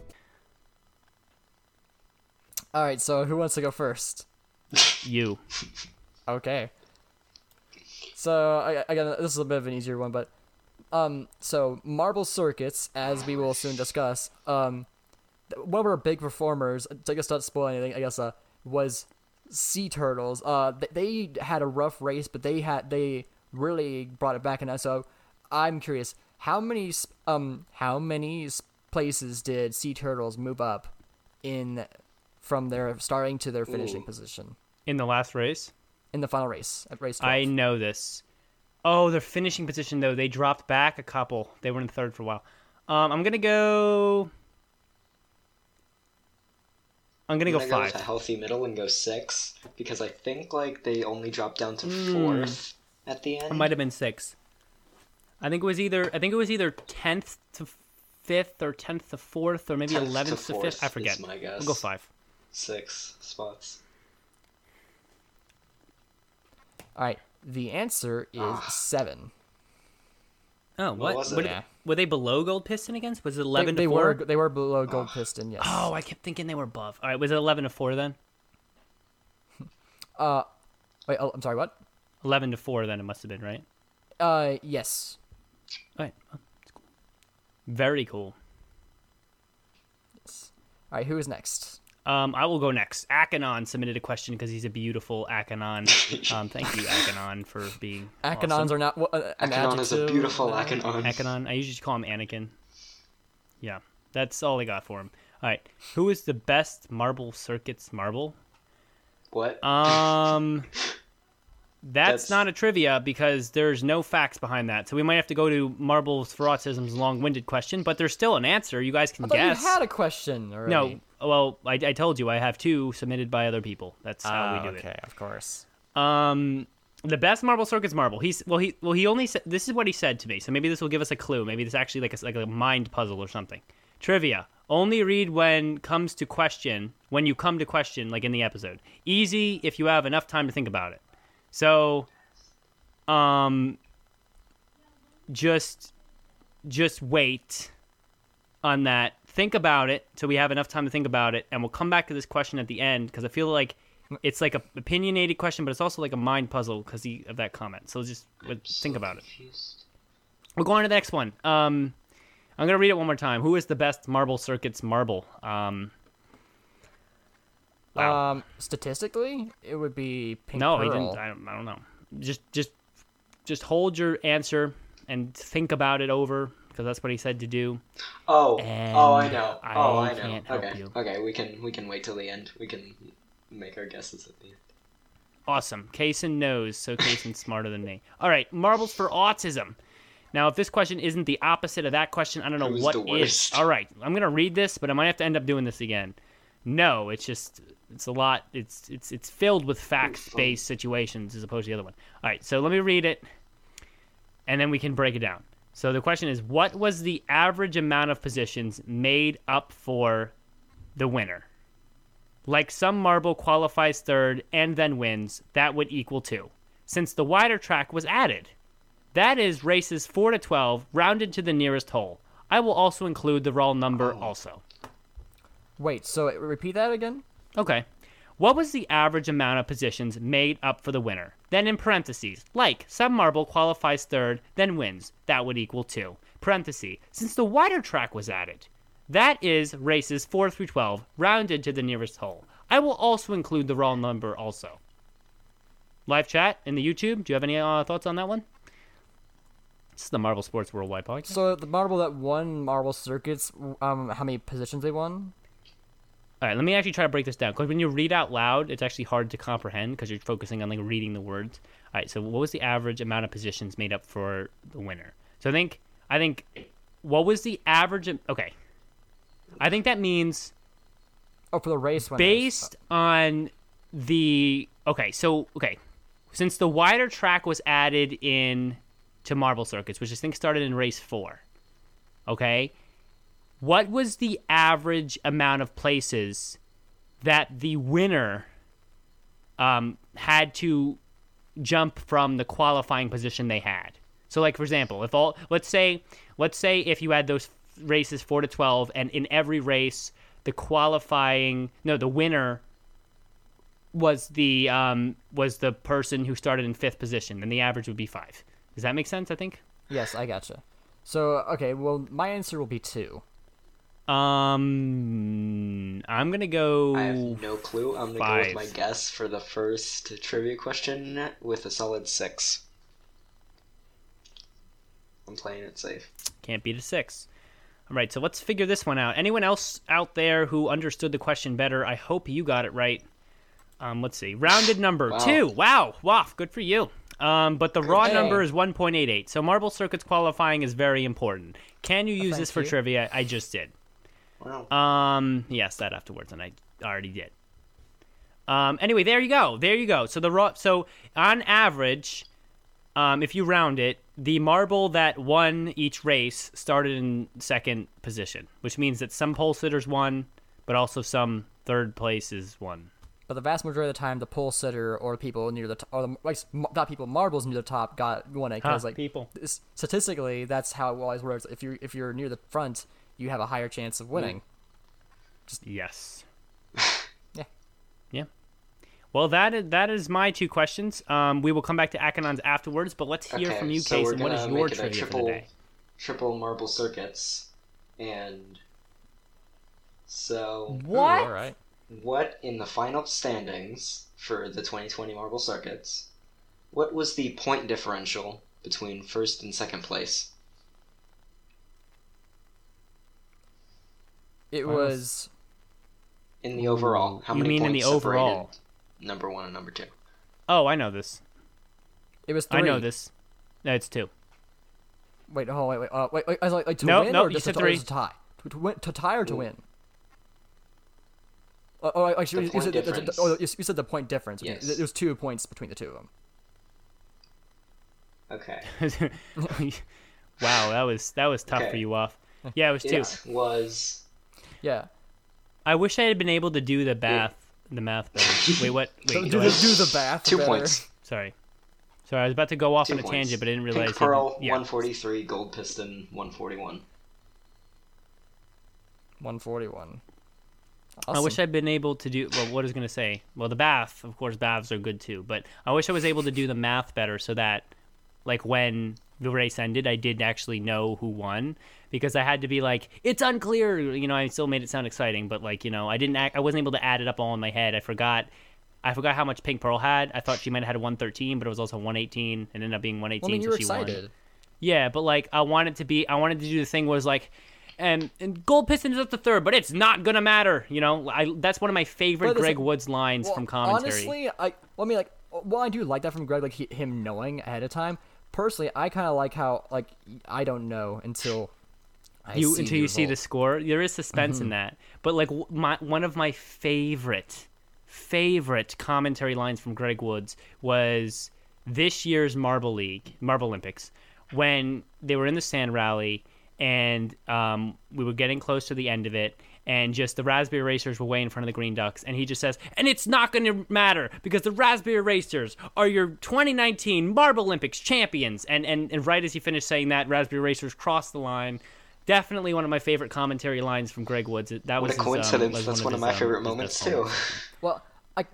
All right, so who wants to go first? You. Okay. So I, I got this is a bit of an easier one, but um, so Marble Circuits, as we will soon discuss, um, one of our big performers. I guess not spoil anything. I guess uh, was Sea Turtles. Uh, they, they had a rough race, but they had they really brought it back, and so I'm curious how many um how many places did Sea Turtles move up in? From their starting to their finishing Ooh. Position. In the last race? In the final race, at race twelve. I know this. Oh, their finishing position, though. They dropped back a couple. They were in third for a while. Um, I'm going to go... I'm going to go five. I'm going to go with a healthy middle and go six, because I think like they only dropped down to mm. fourth at the end. It might have been six. I think it was either I think it was either tenth to fifth or tenth to fourth or maybe eleventh to fifth. I forget. My guess. We'll go five. Six spots. All right. The answer is ah. seven. Oh, what? What was it? What, yeah. Were they below Gold Piston against? Was it eleven they, to they four? Were, they were below Gold oh. Piston, yes. Oh, I kept thinking they were above. All right. Was it eleven to four then? Uh, wait. Oh, I'm sorry. What? eleven to four then it must have been, right? Uh, yes. All right. That's cool. Very cool. All right, who is next? Um, I will go next. Akanon submitted a question because he's a beautiful Akanon. Um, thank you, Akanon, for being Akanons awesome. Are not uh, an Akanon adjective. Is a beautiful uh, Akanon. Akanon. I usually just call him Anakin. Yeah, that's all I got for him. All right, who is the best Marble Circuits marble? What? Um, that's, that's not a trivia because there's no facts behind that. So we might have to go to Marble for Autism's long-winded question, but there's still an answer. You guys can I guess. You had a question already. No. Well, I, I told you I have two submitted by other people. That's how oh, we do okay, it. Okay, of course. Um, the best Marble Circuits marble. He's well. He well. He only said this is what he said to me. So maybe this will give us a clue. Maybe this is actually like a, like a mind puzzle or something. Trivia. Only read when comes to question when you come to question like in the episode. Easy if you have enough time to think about it. So, um, just just wait on that. Think about it so we have enough time to think about it, and we'll come back to this question at the end because I feel like it's like a opinionated question, but it's also like a mind puzzle because of that comment. So just I'm think so about confused. It. We'll go on to the next one. Um, I'm gonna read it one more time. Who is the best Marble Circuits marble? Um, wow. Um, statistically, it would be Pink no, Pearl. He didn't. I don't, I don't know. Just, just, just hold your answer and think about it over. Because that's what he said to do. Oh, and oh, I know. I oh, I know. Can't help okay, you. okay, we can we can wait till the end. We can make our guesses at the end. Awesome. Kacen knows, so Kacen's smarter than me. All right, marbles for autism. Now, if this question isn't the opposite of that question, I don't know what is. All right, I'm gonna read this, but I might have to end up doing this again. No, it's just it's a lot. It's it's it's filled with fact-based situations as opposed to the other one. All right, so let me read it, and then we can break it down. So the question is, what was the average amount of positions made up for the winner? Like some marble qualifies third and then wins, that would equal two. Since the wider track was added, that is races four to twelve rounded to the nearest hole. I will also include the raw number oh. also. Wait, so repeat that again? Okay. What was the average amount of positions made up for the winner? Then in parentheses, like some marble qualifies third, then wins. That would equal two. Parentheses, since the wider track was added. That is races four through twelve, rounded to the nearest hole. I will also include the raw number also. Live chat in the YouTube, do you have any uh, thoughts on that one? This is the Marble Sports Worldwide podcast. So the marble that won Marble Circuits, um, how many positions they won? All right, let me actually try to break this down. Because when you read out loud, it's actually hard to comprehend because you're focusing on like reading the words. All right, so what was the average amount of positions made up for the winner? So I think, I think, what was the average? Okay, I think that means. Oh, for the race. Winners. Based on the okay, so okay, since the wider track was added in to Marble Circuits, which I think started in race four. Okay. What was the average amount of places that the winner um, had to jump from the qualifying position they had? So, like for example, if all let's say let's say if you had those races four to twelve, and in every race the qualifying no the winner was the um, was the person who started in fifth position, then the average would be five. Does that make sense? I think. Yes, I gotcha. So okay, well, my answer will be two. Um, I'm gonna go. I have no clue. I'm gonna five. go with my guess for the first trivia question with a solid six. I'm playing it safe. Can't beat a six. All right, so let's figure this one out. Anyone else out there who understood the question better? I hope you got it right. Um, let's see. Rounded number wow. two. Wow, waff. Good for you. Um, but the raw hey. number is one point eight eight. So Marble Circuits qualifying is very important. Can you use oh, this for you. trivia? I just did. Wow. Um, yes, that afterwards, and I already did. Um, anyway, there you go. There you go. So the raw, so on average, um, if you round it, the marble that won each race started in second position, which means that some pole sitters won, but also some third places won. But the vast majority of the time, the pole sitter or people near the top, or the, like not people, marbles near the top got won it because huh, like people. This, statistically, that's how it always works. If you if you're near the front, you have a higher chance of winning. Mm. Just, yes. Yeah. Yeah. Well, that is, that is my two questions. Um, we will come back to Akanon's afterwards, but let's hear okay, from you, so Kacen. What is your trivia triple, for the day? Triple Marble Circuits, and So what? Ooh, all right. What in the final standings for the twenty twenty Marble Circuits? What was the point differential between first and second place? It finals. was in the overall. How you many mean points in the overall? Number one and number two. Oh, I know this. It was three. I know this. No, it's two. Wait, oh, wait, wait, uh, wait, wait, like, like to no, win no, or just to, to, to tie? To, to, win, to tie or to Ooh. win? Oh, oh, actually, you, you, said, uh, oh, you said the point difference. Yes. There was two points between the two of them. Okay. Wow, that was that was tough okay. for you, Off. Yeah, it was two. It was. Yeah. I wish I had been able to do the bath, yeah. the math better. Wait, what? Wait, do, do, I... do the bath. Two better. points. Sorry. Sorry, I was about to go off two on a points. tangent, but I didn't realize. Pink Pearl, yeah. one forty-three, Gold Piston, one forty-one. one forty-one. Awesome. I wish I'd been able to do, well, what I was going to say? Well, the bath, of course, baths are good too, but I wish I was able to do the math better so that, like, when the race ended, I did actually know who won, because I had to be like, it's unclear, you know, I still made it sound exciting, but, like, you know, I didn't, act, I wasn't able to add it up all in my head. I forgot, I forgot how much Pink Pearl had. I thought she might have had a one thirteen, but it was also one eighteen, and ended up being one eighteen, well, I mean, so she excited. won. Yeah, but, like, I wanted to be, I wanted to do the thing was, like, And, and Gold Piston is up to third, but it's not gonna matter. You know, I, that's one of my favorite Greg Woods lines well, from commentary. Honestly, I, well, I mean, like, well, I do like that from Greg, like he, him knowing ahead of time. Personally, I kind of like how, like, I don't know until I you see until you see the score. There is suspense mm-hmm. in that, but like my one of my favorite favorite commentary lines from Greg Woods was this year's Marble League, Marble Olympics, when they were in the sand rally. And um, we were getting close to the end of it, and just the Raspberry Racers were way in front of the Green Ducks, and he just says, and it's not going to matter, because the Raspberry Racers are your twenty nineteen Marble Olympics champions. And, and, and right as he finished saying that, Raspberry Racers crossed the line. Definitely one of my favorite commentary lines from Greg Woods. That was What a his, coincidence. Um, was That's one of, one of his, my um, favorite moments, too. Well, I...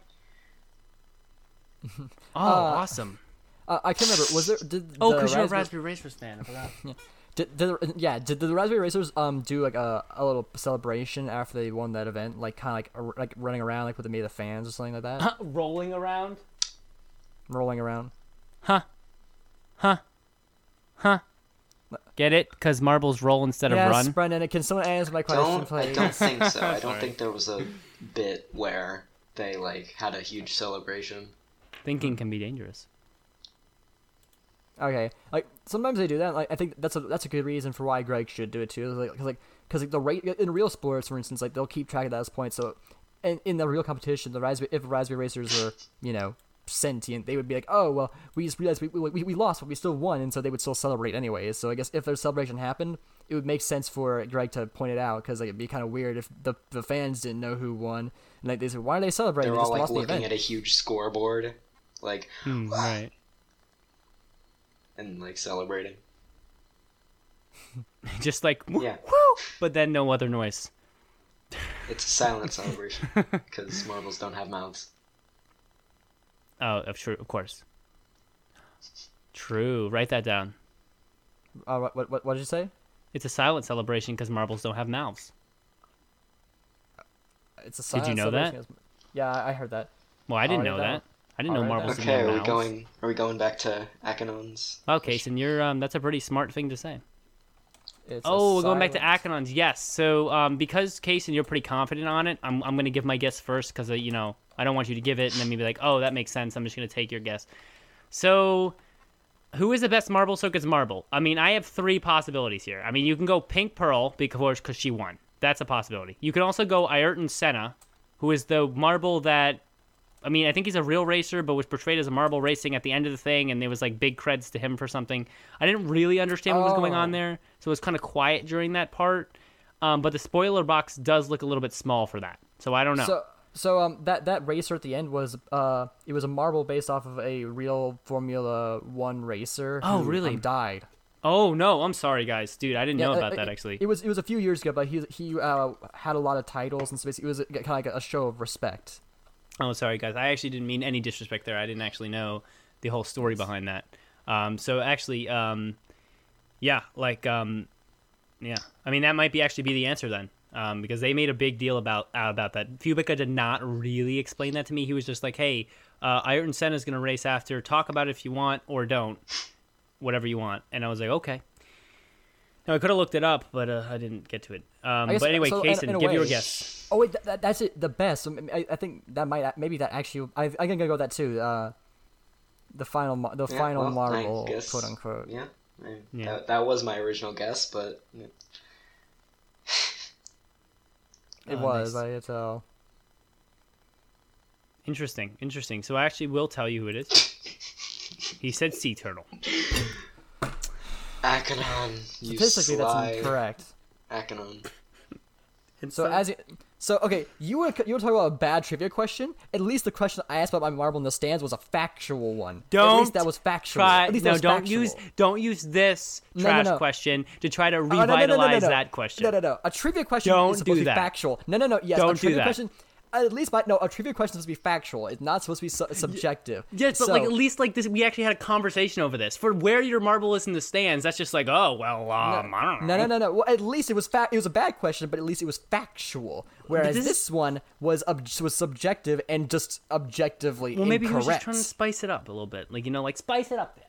oh, uh, awesome. Uh, I can't remember. Was there... Did oh, because you're a Raspberry Racers fan. I forgot. Yeah. Did, did the, yeah, did the Raspberry Racers um do like a, a little celebration after they won that event, like kind of like like running around like with the, the fans or something like that? Huh, rolling around, rolling around, huh, huh, huh. Get it? Because marbles roll instead yes, of run. Yes, Brendan. Can someone answer my question, don't, please? I don't think so. I don't think there was a bit where they like had a huge celebration. Thinking can be dangerous. Okay, like sometimes they do that. Like I think that's a that's a good reason for why Greg should do it too. Like because like, like the rate in real sports, for instance, like they'll keep track of those points. So, in, in the real competition, the raspberry if Raspberry Racers were you know sentient, they would be like, oh well, we just realized we we we lost, but we still won, and so they would still celebrate anyways. So I guess if their celebration happened, it would make sense for Greg to point it out because like, it'd be kind of weird if the the fans didn't know who won and like they said, why are they celebrating? They're they just all like lost looking at a huge scoreboard, like mm, right. And like celebrating, just like woo, yeah. woo, but then no other noise. It's a silent celebration because marbles don't have mouths. Oh, of sure, of course. True. Write that down. Uh, what what what did you say? It's a silent celebration because marbles don't have mouths. It's a silent. Did you know that? As... Yeah, I heard that. Well, I didn't oh, know that. that. I didn't All know right, marbles. Okay, are we mouths. going? Are we going back to Akanon's? Okay, so you're um, that's a pretty smart thing to say. It's oh, we're silence. going back to Akanon's. Yes. So um, because Kacen, you're pretty confident on it. I'm I'm gonna give my guess first because uh, you know I don't want you to give it and then be like, oh, that makes sense. I'm just gonna take your guess. So, who is the best Marble Circuits marble? I mean, I have three possibilities here. I mean, you can go Pink Pearl because because she won. That's a possibility. You can also go Ayrton Senna, who is the marble that. I mean, I think he's a real racer, but was portrayed as a marble racing at the end of the thing, and there was, like, big creds to him for something. I didn't really understand what oh. was going on there, so it was kind of quiet during that part. Um, but the spoiler box does look a little bit small for that, so I don't know. So, so um, that, that racer at the end was uh, it was a marble based off of a real Formula One racer who oh, really? um, died. Oh, no, I'm sorry, guys. Dude, I didn't yeah, know about it, that, actually. It was it was a few years ago, but he, he uh, had a lot of titles, and so basically it was kind of like a show of respect. Oh, sorry, guys. I actually didn't mean any disrespect there. I didn't actually know the whole story behind that. Um, so actually, um, yeah, like, um, yeah. I mean, that might be actually be the answer then. um, because they made a big deal about out about that. Fubeca did not really explain that to me. He was just like, hey, uh, Ayrton Senna is going to race after. Talk about it if you want or don't, whatever you want. And I was like, okay. Now, I could have looked it up, but uh, I didn't get to it. Um, guess, but anyway, so Kacen, give way, your guess. Oh, wait, that, that, that's it. The best. I, I think that might, maybe that actually, I, I'm going to go with that too. Uh, the final, the yeah, final well, marble, guess, quote unquote. Yeah. I, yeah. That, that was my original guess, but. Yeah. it oh, was, nice. I could tell. Interesting, interesting. So I actually will tell you who it is. He said Sea Turtle. Akanon, you Statistically, sly. That's incorrect. Akanon. So, as you, so okay, you were, you were talking about a bad trivia question. At least the question I asked about my marble in the stands was a factual one. Don't At least that was factual. Try, At least no, that was don't factual. use don't use this trash no, no, no. question to try to revitalize oh, no, no, no, no, no, no. that question. No, no, no. A trivia question don't is supposed to be factual. No, no, no. Yes, don't a trivia do that. question. At least, by, no, a trivia question is supposed to be factual. It's not supposed to be su- subjective. Yes, so, but like at least like this, we actually had a conversation over this. For where your marble is in the stands, that's just like, oh well, um, no, I don't know. No, no, no, no. Well, at least it was fa- It was a bad question, but at least it was factual. Whereas this, this one was ob- was subjective and just objectively well, maybe incorrect. Maybe he was just trying to spice it up a little bit, like you know, like spice it up.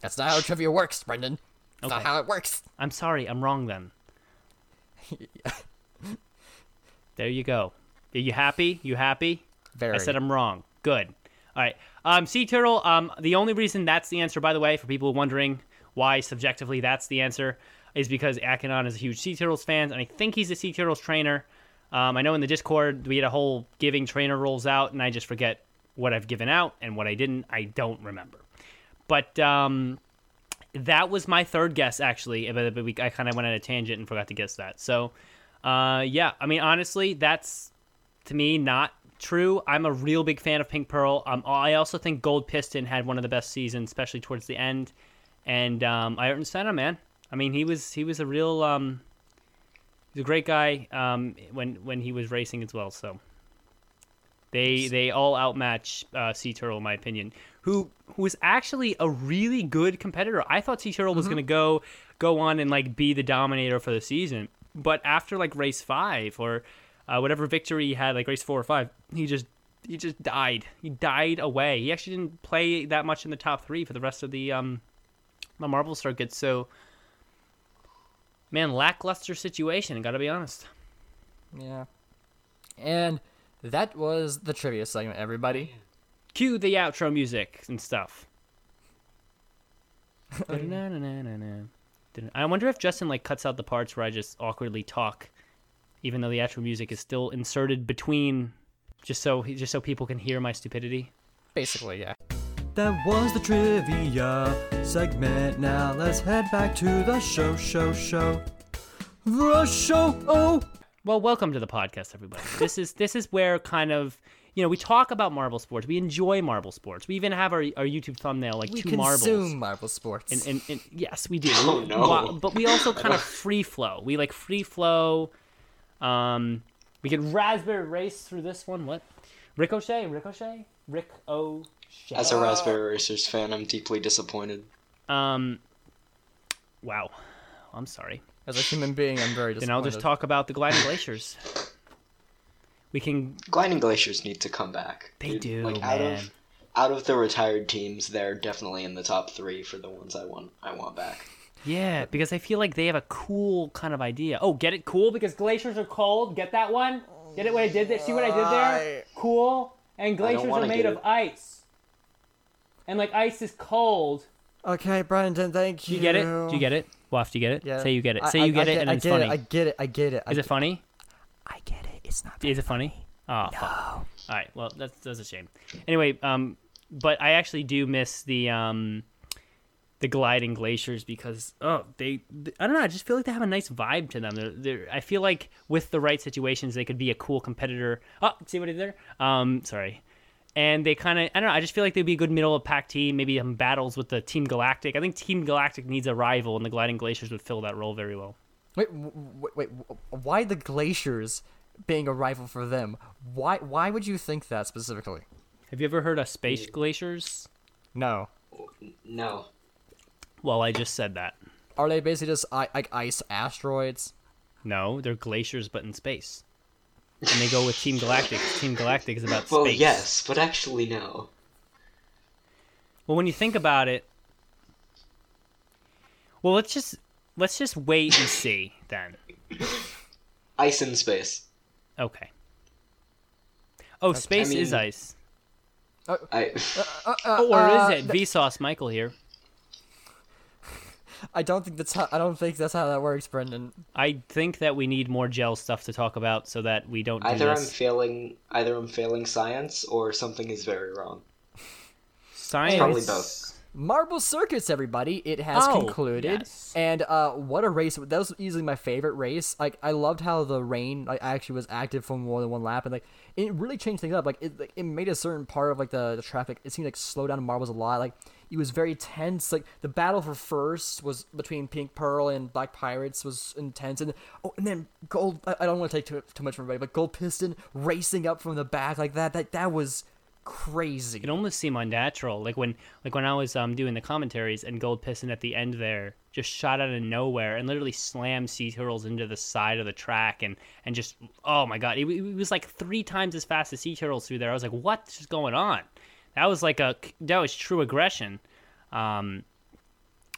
That's not how trivia works, Brendan. That's okay. Not how it works. I'm sorry, I'm wrong then. yeah. There you go. Are you happy? You happy? Very. I said I'm wrong. Good. All right. Um, Sea Turtle, um, the only reason that's the answer, by the way, for people wondering why subjectively that's the answer, is because Akanon is a huge Sea Turtles fan, and I think he's a Sea Turtles trainer. Um, I know in the Discord we had a whole giving trainer rules out, and I just forget what I've given out and what I didn't. I don't remember. But um, that was my third guess, actually. But we, I kind of went on a tangent and forgot to guess that. So, uh, yeah. I mean, honestly, that's... to me, not true. I'm a real big fan of Pink Pearl. Um, I also think Gold Piston had one of the best seasons, especially towards the end. And um, Ayrton Senna, man. I mean, he was he was a real um, he was a great guy um, when when he was racing as well. So they they all outmatch uh, Sea Turtle, in my opinion, who who was actually a really good competitor. I thought Sea Turtle mm-hmm. was going to go go on and like be the dominator for the season, but after like race five or Uh, whatever victory he had, like race four or five, he just he just died. He died away. He actually didn't play that much in the top three for the rest of the um, the Marble Circuits. So, man, lackluster situation. Got to be honest. Yeah. And that was the trivia segment, everybody. Cue the outro music and stuff. I wonder if Justin like cuts out the parts where I just awkwardly talk. Even though the actual music is still inserted between, just so just so people can hear my stupidity. Basically, yeah. That was the trivia segment. Now let's head back to the show, show, show. The show. Oh. Well, welcome to the podcast, everybody. This is this is where kind of you know we talk about marble sports. We enjoy marble sports. We even have our, our YouTube thumbnail like we two marbles. We consume marble sports. And, and and yes, we do. Oh no. But we also kind of free flow. We like free flow. Um, we could raspberry race through this one. What? Ricochet, Ricochet, Rick-o-shet. As a Raspberry Racers fan, I'm deeply disappointed. Um, wow. I'm sorry. As a human being, I'm very disappointed. Then I'll just talk about the Gliding Glaciers. We can... Gliding Glaciers need to come back. They Dude, do, like, man. Out of, out of the retired teams, they're definitely in the top three for the ones I want, I want back. Yeah, because I feel like they have a cool kind of idea. Oh, get it? Cool? Because glaciers are cold. Get that one? Get it what I did there? See what I did there? Cool. And glaciers are made of ice. And, like, ice is cold. Okay, Brendan, thank you. Do you get it? Do you get it? Waff, do you get it? Yeah. Say you get it. Say you get it and it's funny. I get it. I get it. Is it funny? I get it. It's not funny. Is it funny? Oh, no. All right. Well, that's, that's a shame. Anyway, um, but I actually do miss the... um. The Gliding Glaciers, because oh they, they I don't know, I just feel like they have a nice vibe to them. They're, they're, I feel like with the right situations they could be a cool competitor. Oh, see what I did there? Um, sorry, and they kind of I don't know. I just feel like they'd be a good middle of pack team. Maybe some battles with the Team Galactic. I think Team Galactic needs a rival, and the Gliding Glaciers would fill that role very well. Wait, wait, wait why the Glaciers being a rival for them? Why why would you think that specifically? Have you ever heard of Space Glaciers? No. No. Well, I just said that. Are they basically just like ice asteroids? No, they're glaciers, but in space. And they go with Team Galactic. Team Galactic is about space. Well, yes, but actually, no. Well, when you think about it, well, let's just let's just wait and see then. Ice in space. Okay. Oh, okay. Space I mean, is ice. Uh, I... uh, uh, uh, oh, or uh, is it? Vsauce, Michael here. I don't think that's how, I don't think that's how that works, Brendan. I think that we need more gel stuff to talk about so that we don't do either this. I'm failing either I'm failing science or something is very wrong. Science. It's probably both. Marble Circuits, everybody. It has oh, concluded. Yes. And uh, what a race. That was easily my favorite race. Like, I loved how the rain like actually was active for more than one lap, and like it really changed things up. Like it like, it made a certain part of like the, the traffic, it seemed like slow down marbles a lot. Like it was very tense. Like the battle for first was between Pink Pearl and Black Pirates was intense, and oh, and then Gold. I, I don't want to take too, too much from everybody, but Gold Piston racing up from the back like that. That that was crazy. It almost seemed unnatural. Like when, like when I was um doing the commentaries, and Gold Piston at the end there just shot out of nowhere and literally slammed Sea Turtles into the side of the track, and and just oh my god, it, it was like three times as fast as Sea Turtles through there. I was like, what's going on? That was like a that was true aggression, um,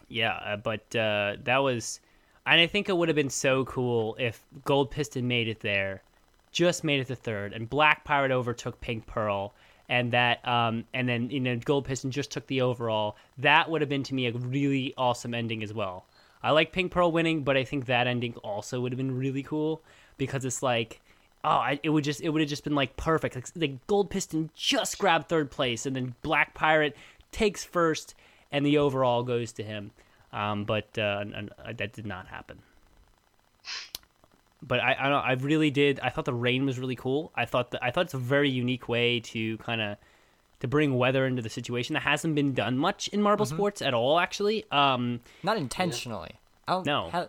yeah. But uh, that was, and I think it would have been so cool if Gold Piston made it there, just made it to third, and Black Pirate overtook Pink Pearl, and that, um, and then you know Gold Piston just took the overall. That would have been to me a really awesome ending as well. I like Pink Pearl winning, but I think that ending also would have been really cool because it's like. Oh, I, it would just it would have just been like perfect. Like, like Gold Piston just grabbed third place, and then Black Pirate takes first, and the overall goes to him. Um, but uh, and, and that did not happen. But I I, don't, I really did. I thought the rain was really cool. I thought the, I thought it's a very unique way to kind of to bring weather into the situation that hasn't been done much in marble mm-hmm. sports at all. Actually, um, not intentionally. I don't, no. How-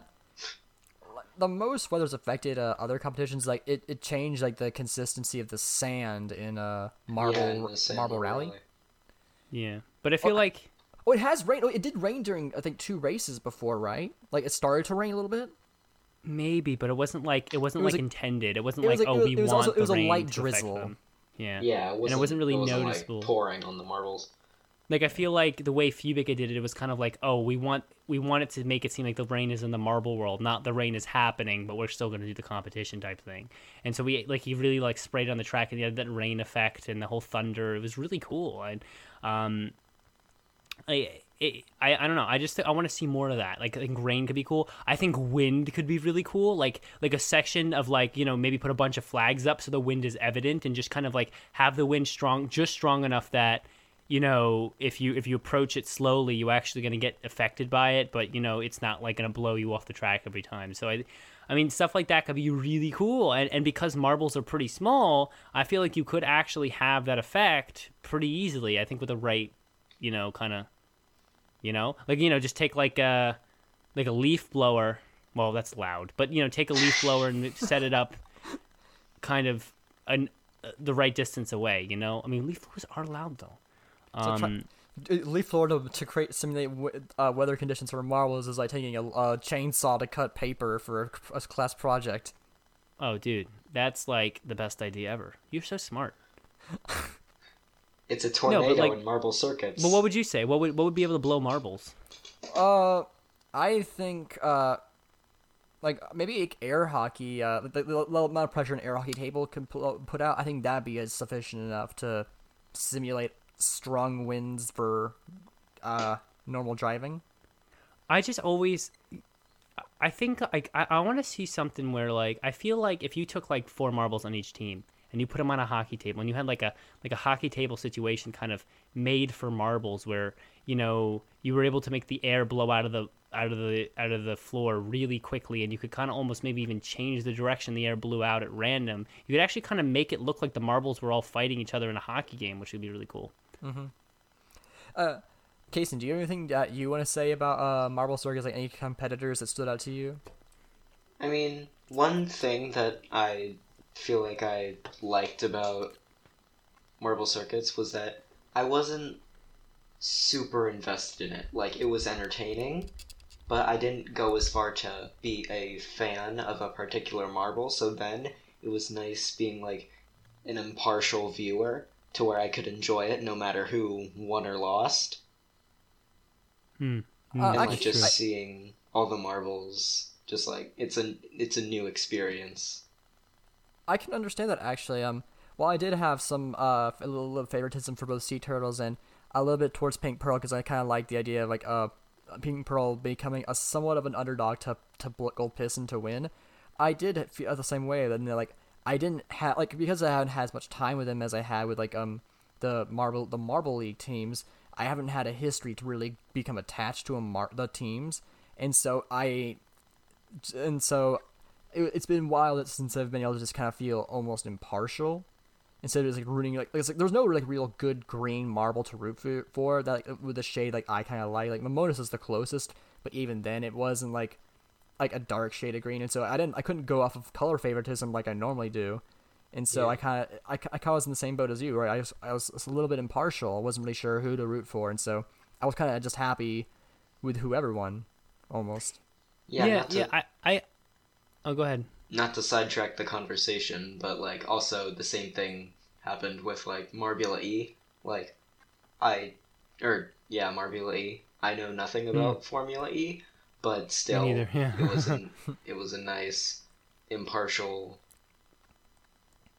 The most weather's affected uh, other competitions. Like it, it changed like the consistency of the sand in a uh, marble yeah, in the sand marble rally. rally. Yeah, but I feel oh, like oh, it has rained. Oh, it did rain during I think two races before, right? Like it started to rain a little bit. Maybe, but it wasn't like it wasn't it was like, like intended. It wasn't it was like, like oh, we want also, the rain. It was rain a light drizzle. Yeah, yeah, it and it wasn't really it wasn't noticeable like pouring on the marbles. Like, I feel like the way Fubeca did it, it was kind of like, oh, we want we want it to make it seem like the rain is in the marble world, not the rain is happening, but we're still going to do the competition type thing. And so we, like, he really, like, sprayed on the track, and he had that rain effect and the whole thunder. It was really cool. And um, I, it, I I don't know. I just I want to see more of that. Like, I think rain could be cool. I think wind could be really cool. Like, like a section of, like, you know, maybe put a bunch of flags up so the wind is evident and just kind of, like, have the wind strong, just strong enough that... You know, if you if you approach it slowly, you're actually going to get affected by it, but you know it's not like going to blow you off the track every time. So I, I mean, stuff like that could be really cool, and and because marbles are pretty small, I feel like you could actually have that effect pretty easily. I think with the right, you know, kind of, you know, like you know, just take like a like a leaf blower. Well, that's loud, but you know, take a leaf blower and set it up, kind of an the right distance away. You know, I mean, leaf blowers are loud though. So try, um, leaf blower to, to create simulate uh, weather conditions for marbles is like taking a, a chainsaw to cut paper for a, a class project. Oh, dude, that's like the best idea ever. You're so smart. It's a tornado no, like, in Marble Circuits. But what would you say? What would what would be able to blow marbles? Uh, I think uh, like maybe like air hockey. Uh, the, the, the amount of pressure an air hockey table can put out. I think that'd be sufficient enough to simulate. Strong winds for uh normal driving. I just always I think like I, I want to see something where like I feel like if you took like four marbles on each team and you put them on a hockey table and you had like a like a hockey table situation kind of made for marbles where you know you were able to make the air blow out of the out of the out of the floor really quickly, and you could kind of almost maybe even change the direction the air blew out at random. You could actually kind of make it look like the marbles were all fighting each other in a hockey game, which would be really cool. Mm-hmm. Uh, Kacen, do you have anything that you want to say about uh, Marble Circuits, like any competitors that stood out to you? I mean, one thing that I feel like I liked about Marble Circuits was that I wasn't super invested in it. Like, it was entertaining, but I didn't go as far to be a fan of a particular marble, so then it was nice being, like, an impartial viewer to where I could enjoy it no matter who won or lost. Hmm. Uh, and, like, just I... seeing all the marbles, just, like, it's a, it's a new experience. I can understand that, actually. Um, while I did have some uh, a little, little favoritism for both Sea Turtles and a little bit towards Pink Pearl, because I kind of like the idea of, like, uh, Pink Pearl becoming a somewhat of an underdog to to Gold Piston to win, I did feel the same way. Then, like, I didn't have, like, because I haven't had as much time with them as I had with, like, um the Marble the Marble League teams. I haven't had a history to really become attached to a mar- the teams, and so I, and so it, it's been wild since I've been able to just kind of feel almost impartial. Instead of just, like, rooting, like, it's like there's no, like, real good green marble to root for, for that, like, with the shade, like, I kind of like. Like, Momotus is the closest, but even then it wasn't, like, like a dark shade of green. And so I didn't, I couldn't go off of color favoritism like I normally do. And so yeah. I kind of, I, I kind of was in the same boat as you, right? I was, I was a little bit impartial. I wasn't really sure who to root for. And so I was kind of just happy with whoever won, almost. Yeah, yeah, to... yeah I, I, oh, go ahead. Not to sidetrack the conversation, but, like, also the same thing happened with, like, Marbula E. Like, I, or, yeah, Marbula E. I know nothing about mm. Formula E, but still, neither, yeah. it was an, it was a nice, impartial,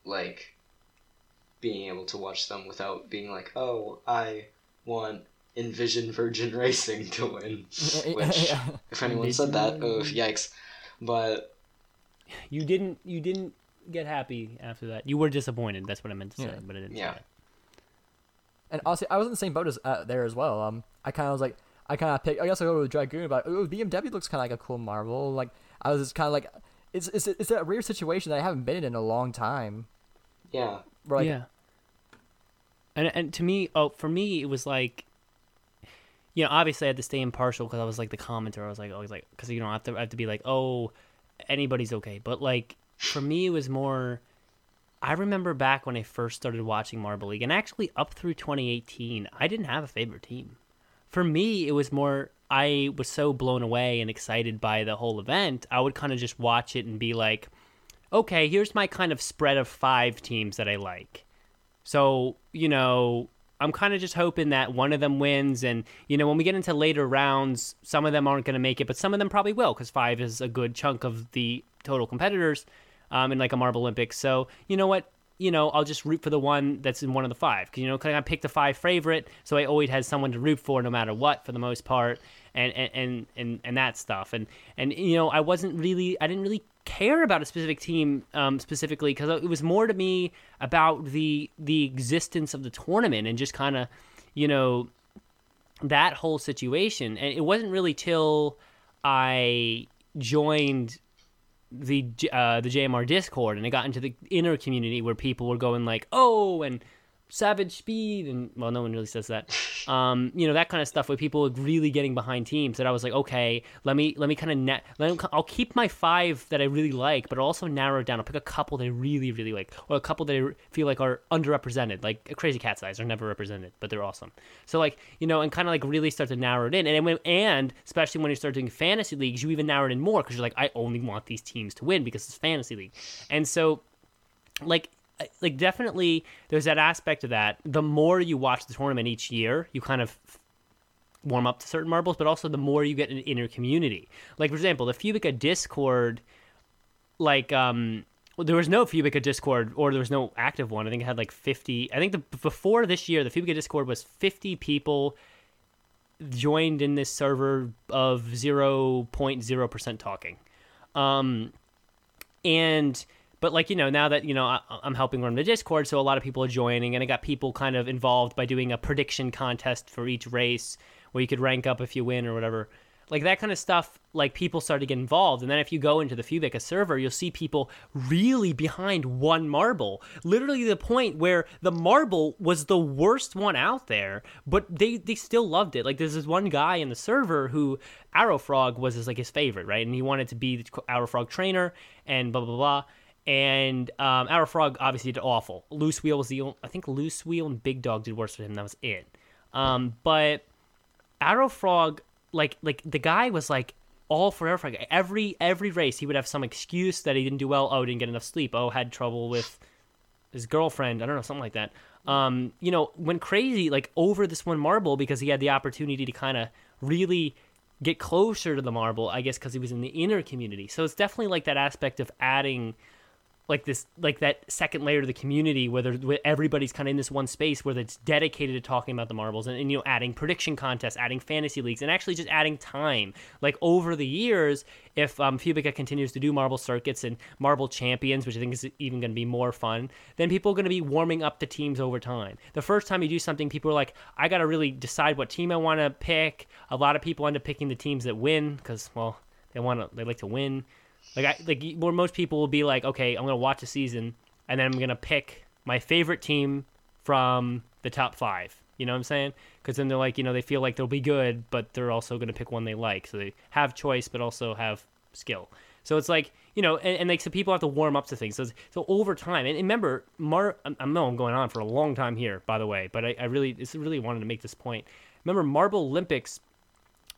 like, being able to watch them without being like, oh, I want Envision Virgin Racing to win. Which, yeah. if anyone said that, oh, yikes. But... You didn't. You didn't get happy after that. You were disappointed. That's what I meant to say, yeah. but I didn't. Yeah. Say and also, I was in the same boat as uh, there as well. Um, I kind of was like, I kind of picked. I guess I go with Dragoon, but oh, B M W looks kind of like a cool marble. Like I was just kind of like, it's it's it's that rare situation that I haven't been in in a long time. Yeah. Where, like, yeah. And and to me, oh, for me, it was like. You know, obviously, I had to stay impartial because I was like the commenter. I was like, always like, because you know, I have to I have to be like, oh. Anybody's okay, but like for me it was more, I remember back when I first started watching Marble League, and actually up through twenty eighteen I didn't have a favorite team. For me it was more, I was so blown away and excited by the whole event, I would kind of just watch it and be like, okay, here's my kind of spread of five teams that I like, so you know I'm kind of just hoping that one of them wins. And, you know, when we get into later rounds, some of them aren't going to make it, but some of them probably will, because five is a good chunk of the total competitors um, in like a Marble Olympics. So, you know what? You know, I'll just root for the one that's in one of the five. Because, you know, I picked the five favorite, so I always had someone to root for no matter what, for the most part, and and, and, and, and that stuff. And, and, you know, I wasn't really, I didn't really care about a specific team um, specifically, because it was more to me about the the existence of the tournament and just kind of, you know, that whole situation. And it wasn't really till I joined the uh, the J M R Discord, and I got into the inner community where people were going like, oh, and Savage Speed, and well, no one really says that, um, you know, that kind of stuff where people are really getting behind teams. That I was like, okay, let me let me kind of na- let me, I'll keep my five that I really like, but I'll also narrow it down. I'll pick a couple that I really really like, or a couple that I feel like are underrepresented. Like Crazy Cat's Eyes are never represented, but they're awesome. So like, you know, and kind of like really start to narrow it in, and when, and especially when you start doing fantasy leagues, you even narrow it in more, because you're like, I only want these teams to win because it's fantasy league, and so like. Like definitely there's that aspect of that. The more you watch the tournament each year, you kind of warm up to certain marbles, but also the more you get an inner community. Like for example, the Fubeca Discord, like um well, there was no Fubeca Discord, or there was no active one. I think it had like fifty. I think the, before this year, the Fubeca Discord was fifty people joined in this server of zero point zero percent talking. Um and But, like, you know, now that, you know, I, I'm helping run the Discord, so a lot of people are joining, and I got people kind of involved by doing a prediction contest for each race where you could rank up if you win or whatever. Like, that kind of stuff, like, people start to get involved. And then if you go into the Fubeca server, you'll see people really behind one marble, literally to the point where the marble was the worst one out there, but they, they still loved it. Like, there's this one guy in the server who Arrow Frog was, his, like, his favorite, right? And he wanted to be the Arrow Frog trainer and blah, blah, blah. And um, Arrow Frog obviously did awful. Loose Wheel was the only... I think Loose Wheel and Big Dog did worse for him. That was it. Um, but Arrow Frog, like, like the guy was like, all for Air Frog. Every every race, he would have some excuse that he didn't do well. Oh, didn't get enough sleep. Oh, had trouble with his girlfriend. I don't know, something like that. Um, you know, went crazy, like, over this one marble because he had the opportunity to kind of really get closer to the marble, I guess, because he was in the inner community. So it's definitely like that aspect of adding, like, this, like that second layer to the community where, where everybody's kind of in this one space where it's dedicated to talking about the marbles and, and, you know, adding prediction contests, adding fantasy leagues, and actually just adding time. Like, over the years, if um, Fubeca continues to do Marble Circuits and Marble Champions, which I think is even going to be more fun, then people are going to be warming up the teams over time. The first time you do something, people are like, I got to really decide what team I want to pick. A lot of people end up picking the teams that win because, well, they want to, they like to win. Like, I, like where most people will be like, okay, I'm going to watch a season, and then I'm going to pick my favorite team from the top five. You know what I'm saying? Because then they're like, you know, they feel like they'll be good, but they're also going to pick one they like. So they have choice, but also have skill. So it's like, you know, and, and like, so people have to warm up to things. So, so over time, and remember, Mar- I know I'm going on for a long time here, by the way, but I, I really, it's really wanted to make this point. Remember, Marble Olympics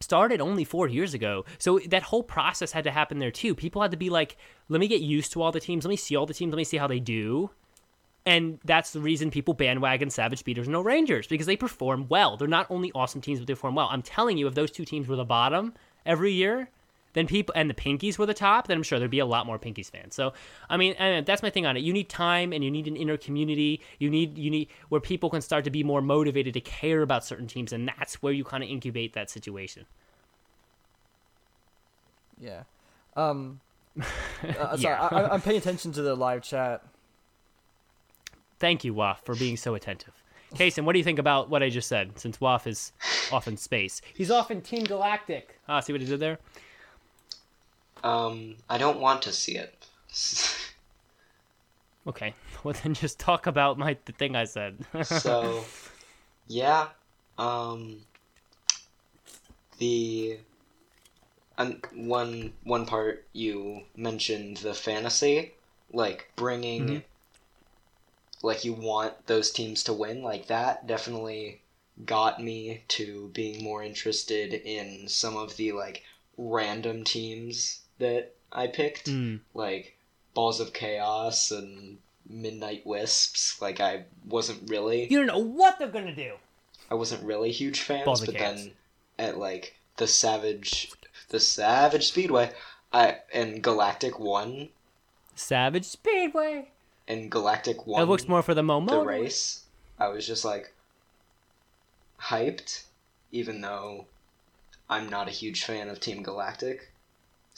started only four years ago, so that whole process had to happen there too. People had to be like, let me get used to all the teams, let me see all the teams, let me see how they do. And that's the reason people bandwagon Savage Speeders and No Rangers, because they perform well. They're not only awesome teams, but they perform well. I'm telling you, if those two teams were the bottom every year, then people, and the Pinkies were the top, then I'm sure there'd be a lot more Pinkies fans. So, I mean, I mean, that's my thing on it. You need time, and you need an inner community. You need, you need where people can start to be more motivated to care about certain teams, and that's where you kind of incubate that situation. Yeah. Um, uh, sorry, yeah. I, I'm paying attention to the live chat. Thank you, Waf, for being so attentive. Kacen, what do you think about what I just said, since Waf is off in space? He's off in Team Galactic. Ah, see what he did there? Um, I don't want to see it. Okay. Well, then just talk about my the thing I said. So, yeah. Um, the um, one one part you mentioned, the fantasy, like bringing, mm-hmm. like you want those teams to win, like that definitely got me to being more interested in some of the like random teams that I picked, mm. like Balls of Chaos and Midnight Wisps. Like, I wasn't really... You don't know what they're gonna do! I wasn't really huge fans, Balls but then at, like, the Savage... The Savage Speedway, I and Galactic won. Savage Speedway! And Galactic won. It looks more for the Momo. The race. I was just, like, hyped, even though I'm not a huge fan of Team Galactic.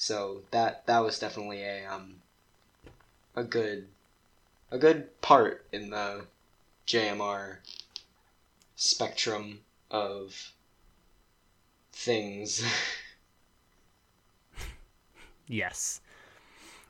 So that that was definitely a um a good a good part in the J M R spectrum of things. Yes.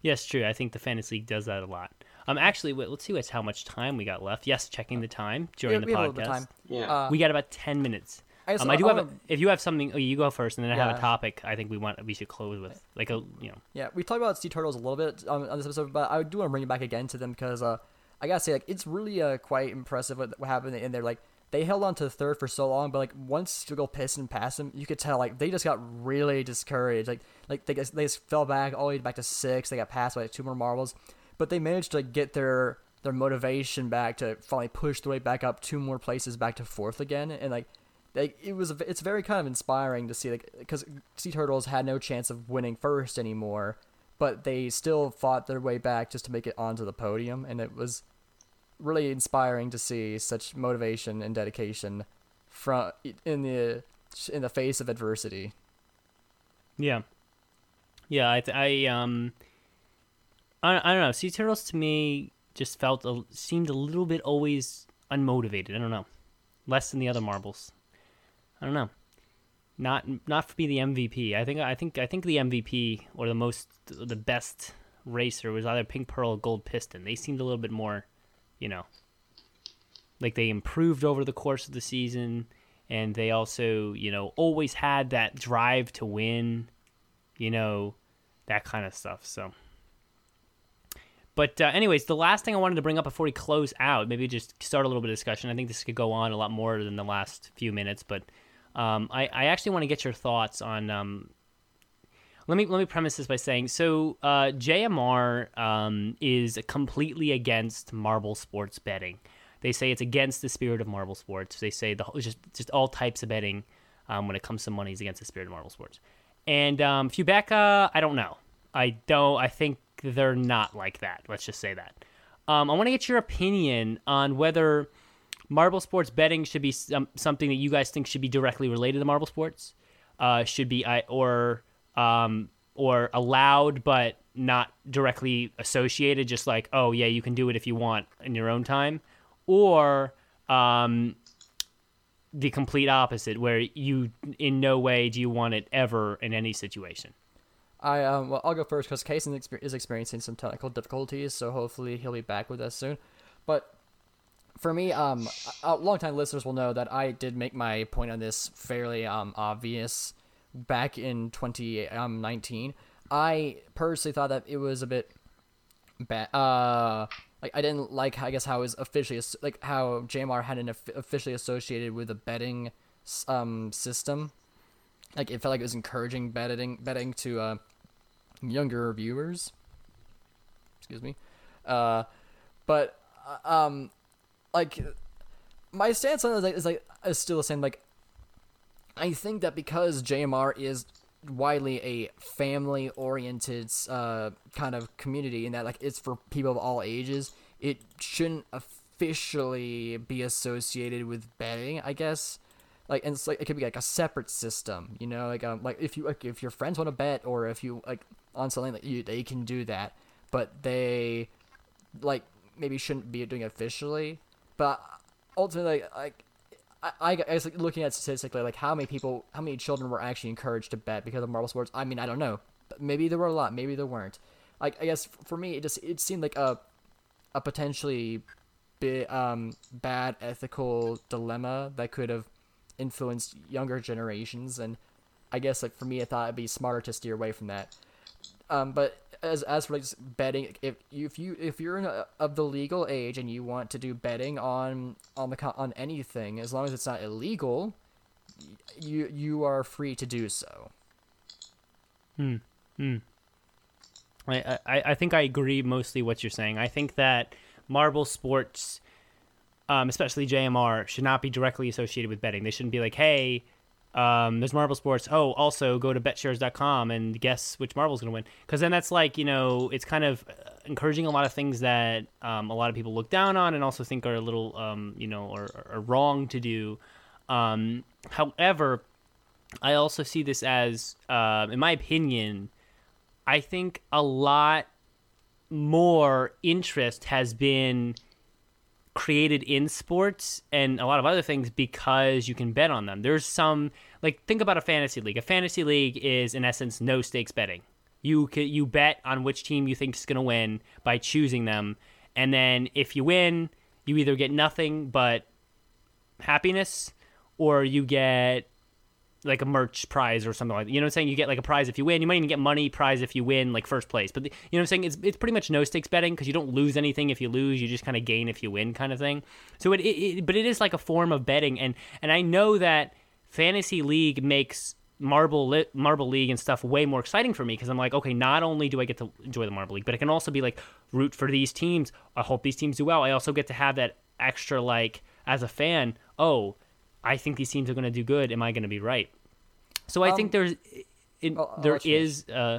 Yes, true. I think the Fantasy League does that a lot. Um, actually, wait, let's see what's how much time we got left. Yes, checking the time during yeah, the podcast. Time. Yeah. Uh, we got about ten minutes. I, just, um, I do I have. A, if you have something, oh, you go first, and then I yeah. have a topic. I think we want we should close with like a you know. Yeah, we talked about Sea Turtles a little bit on, on this episode, but I do want to bring it back again to them because uh, I gotta say, like, it's really uh, quite impressive what, what happened in there. Like, they held on to third for so long, but like once you go piss and pass them, you could tell like they just got really discouraged. Like like they they just fell back all the way back to six. They got passed by like, two more marbles, but they managed to like, get their their motivation back to finally push their way back up two more places back to fourth again, and like. Like, it was, it's very kind of inspiring to see, like, because Sea Turtles had no chance of winning first anymore, but they still fought their way back just to make it onto the podium, and it was really inspiring to see such motivation and dedication from in the in the face of adversity. Yeah, yeah, I, I um, I, I don't know. Sea Turtles to me just felt a, seemed a little bit always unmotivated. I don't know, less than the other marbles. I don't know, not not for me the M V P. I think I think I think the M V P or the most the best racer was either Pink Pearl or Gold Piston. They seemed a little bit more, you know, like they improved over the course of the season, and they also you know always had that drive to win, you know, that kind of stuff. So, but uh, anyways, the last thing I wanted to bring up before we close out, maybe just start a little bit of discussion. I think this could go on a lot more than the last few minutes, but. Um, I, I actually want to get your thoughts on um, let me let me premise this by saying, so uh, J M R um, is completely against marble sports betting. They say it's against the spirit of marble sports. They say the just just all types of betting um, when it comes to money is against the spirit of marble sports. And um, Fubeca, I don't know. I don't. I think they're not like that. Let's just say that. Um, I want to get your opinion on whether marble sports betting should be some, something that you guys think should be directly related to marble sports, uh, should be I or um, or allowed but not directly associated. Just like, oh yeah, you can do it if you want in your own time, or um, the complete opposite, where you in no way do you want it ever in any situation. I um, well, I'll go first because Kacen is experiencing some technical difficulties, so hopefully he'll be back with us soon. But for me, um, long-time listeners will know that I did make my point on this fairly um obvious back in twenty nineteen. I personally thought that it was a bit bad. Uh, like I didn't like, I guess, how it was officially like how J M R had an officially associated with a betting um system. Like it felt like it was encouraging betting betting to uh, younger viewers. Excuse me, uh, but um, like my stance on it is like is still the same. Like I think that because J M R is widely a family oriented uh kind of community, and that like it's for people of all ages, it shouldn't officially be associated with betting, I guess. Like, and it's like, it could be like a separate system, you know, like, um, like if you, like if your friends want to bet or if you like on something that like you, they can do that, but they like maybe shouldn't be doing it officially. But ultimately, like, I, I guess like looking at statistically, like how many people, how many children were actually encouraged to bet because of marble sports? I mean, I don't know, but maybe there were a lot, maybe there weren't. Like, I guess for me, it just, it seemed like a, a potentially bit, um, bad ethical dilemma that could have influenced younger generations, and I guess like for me I thought it'd be smarter to steer away from that. Um, but as as for like just betting, if you if you if you're in a, of the legal age and you want to do betting on on the on anything, as long as it's not illegal, you you are free to do so. Hmm. Hmm. I I I think I agree mostly what you're saying. I think that marble sports, Um, especially J M R, should not be directly associated with betting. They shouldn't be like, hey, um, there's marble sports. Oh, also go to bet shares dot com and guess which marble's going to win. Because then that's like, you know, it's kind of encouraging a lot of things that um, a lot of people look down on and also think are a little, um, you know, are, are wrong to do. Um, however, I also see this as, uh, in my opinion, I think a lot more interest has been created in sports and a lot of other things because you can bet on them. There's some, like, think about a fantasy league. A fantasy league is in essence no stakes betting. You can, you bet on which team you think is going to win by choosing them, and then if you win, you either get nothing but happiness, or you get like a merch prize or something like that. You know what I'm saying? You get like a prize if you win. You might even get money prize if you win, like first place. But the, you know what I'm saying? It's it's pretty much no stakes betting because you don't lose anything if you lose. You just kind of gain if you win, kind of thing. So it, it, it but it is like a form of betting. And and I know that Fantasy League makes Marble li- Marble League and stuff way more exciting for me because I'm like, okay, not only do I get to enjoy the Marble League, but it can also be like root for these teams. I hope these teams do well. I also get to have that extra, like, as a fan, oh, I think these teams are going to do good. Am I going to be right? So I um, think there's, it, well, there is, uh,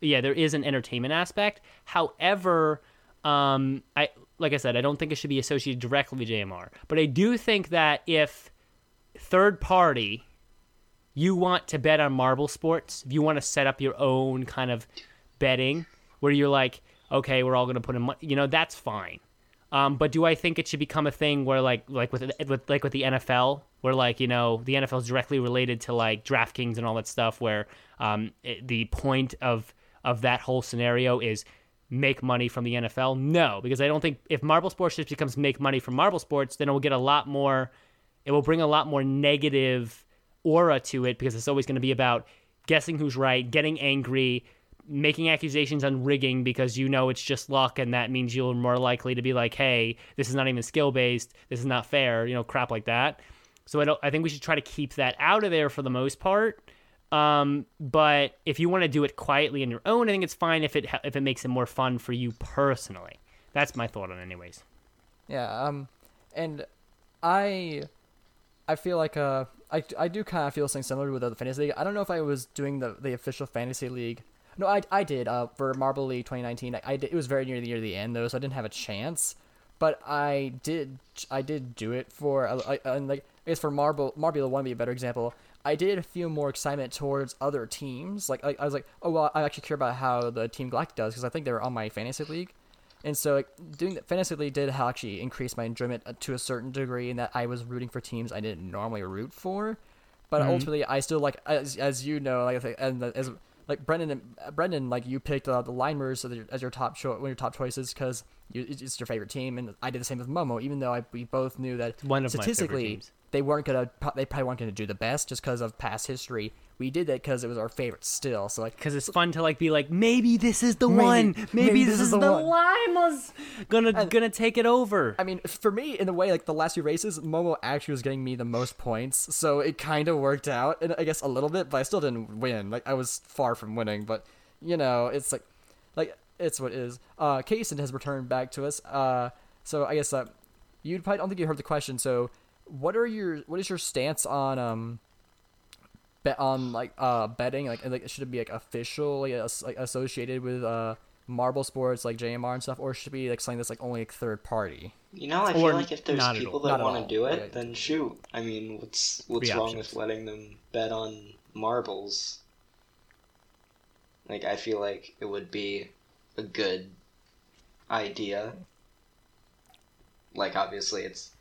yeah, there is an entertainment aspect. However, um, I like I said, I don't think it should be associated directly with J M R. But I do think that if third party, you want to bet on marble sports, if you want to set up your own kind of betting where you're like, okay, we're all going to put in money, you know, that's fine. Um, but do I think it should become a thing where, like, like with, with like with the N F L, where, like, you know, the N F L is directly related to like DraftKings and all that stuff, where um, it, the point of of that whole scenario is make money from the N F L? No, because I don't think if marble sports just becomes make money from marble sports, then it will get a lot more, it will bring a lot more negative aura to it because it's always going to be about guessing who's right, getting angry, making accusations on rigging because you know it's just luck, and that means you're more likely to be like, hey, this is not even skill based, this is not fair, you know, crap like that. So I don't I think we should try to keep that out of there for the most part. Um, but if you want to do it quietly on your own, I think it's fine if it if it makes it more fun for you personally. That's my thought on it anyways. Yeah, um, and I I feel like uh, I, I do kind of feel something similar with the Fantasy League. I don't know if I was doing the, the official Fantasy League. No, I, I did uh, for Marble E twenty nineteen. I, I did, it was very near the, near the end, though, so I didn't have a chance. But I did I did do it for, uh, uh, like, I guess for Marble, Marbula one would be a better example. I did feel more excitement towards other teams. Like, I, I was like, oh, well, I actually care about how the Team Galactic does because I think they were on my Fantasy League. And so like, doing the Fantasy League did actually increase my enjoyment to a certain degree in that I was rooting for teams I didn't normally root for. But mm-hmm. ultimately, I still, like, as as you know, like, and as like Brendan, and, Brendan, like you picked uh, the Limers as your top cho- one of your top choices because you, it's your favorite team, and I did the same with Momo. Even though I, we both knew that one of statistically they weren't gonna, they probably weren't gonna do the best just because of past history. We did that because it was our favorite still. So like, because it's fun to like be like, maybe this is the maybe, one. Maybe, maybe this, this is, is the, the Limers gonna and, gonna take it over. I mean, for me, in a way, like the last few races, Momo actually was getting me the most points, so it kind of worked out, and I guess a little bit, but I still didn't win. Like I was far from winning, but you know, it's like, like it's what it is. Uh, Kacen has returned back to us. Uh, so I guess uh, you probably don't think you heard the question. So, what are your what is your stance on um? bet on like uh betting like like should it be like officially uh, like associated with uh marble sports like J M R and stuff, or should it be like something that's like only like third party, you know? I or feel like if there's people that want to do it, yeah, then shoot, I mean, what's what's wrong options. With letting them bet on marbles? Like I feel like it would be a good idea. Like obviously it's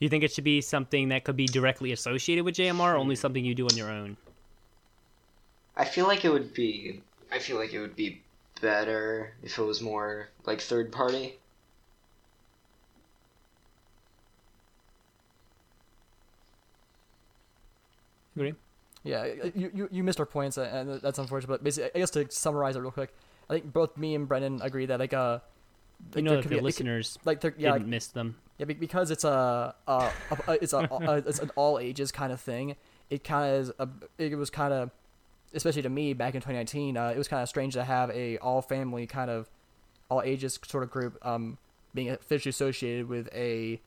you think it should be something that could be directly associated with J M R, or only something you do on your own? I feel like it would be. I feel like it would be better if it was more like third party. Agree? Yeah, you, you you missed our points, and that's unfortunate. But basically, I guess to summarize it real quick, I think both me and Brendan agree that like uh, like you know, that the be, listeners could, like yeah, didn't like, miss them. Yeah, because it's a, a, a it's a, a it's an all ages kind of thing. It kind of is a, it was kind of, especially to me back in twenty nineteen, uh, it was kind of strange to have a all family kind of all ages sort of group um, being officially associated with a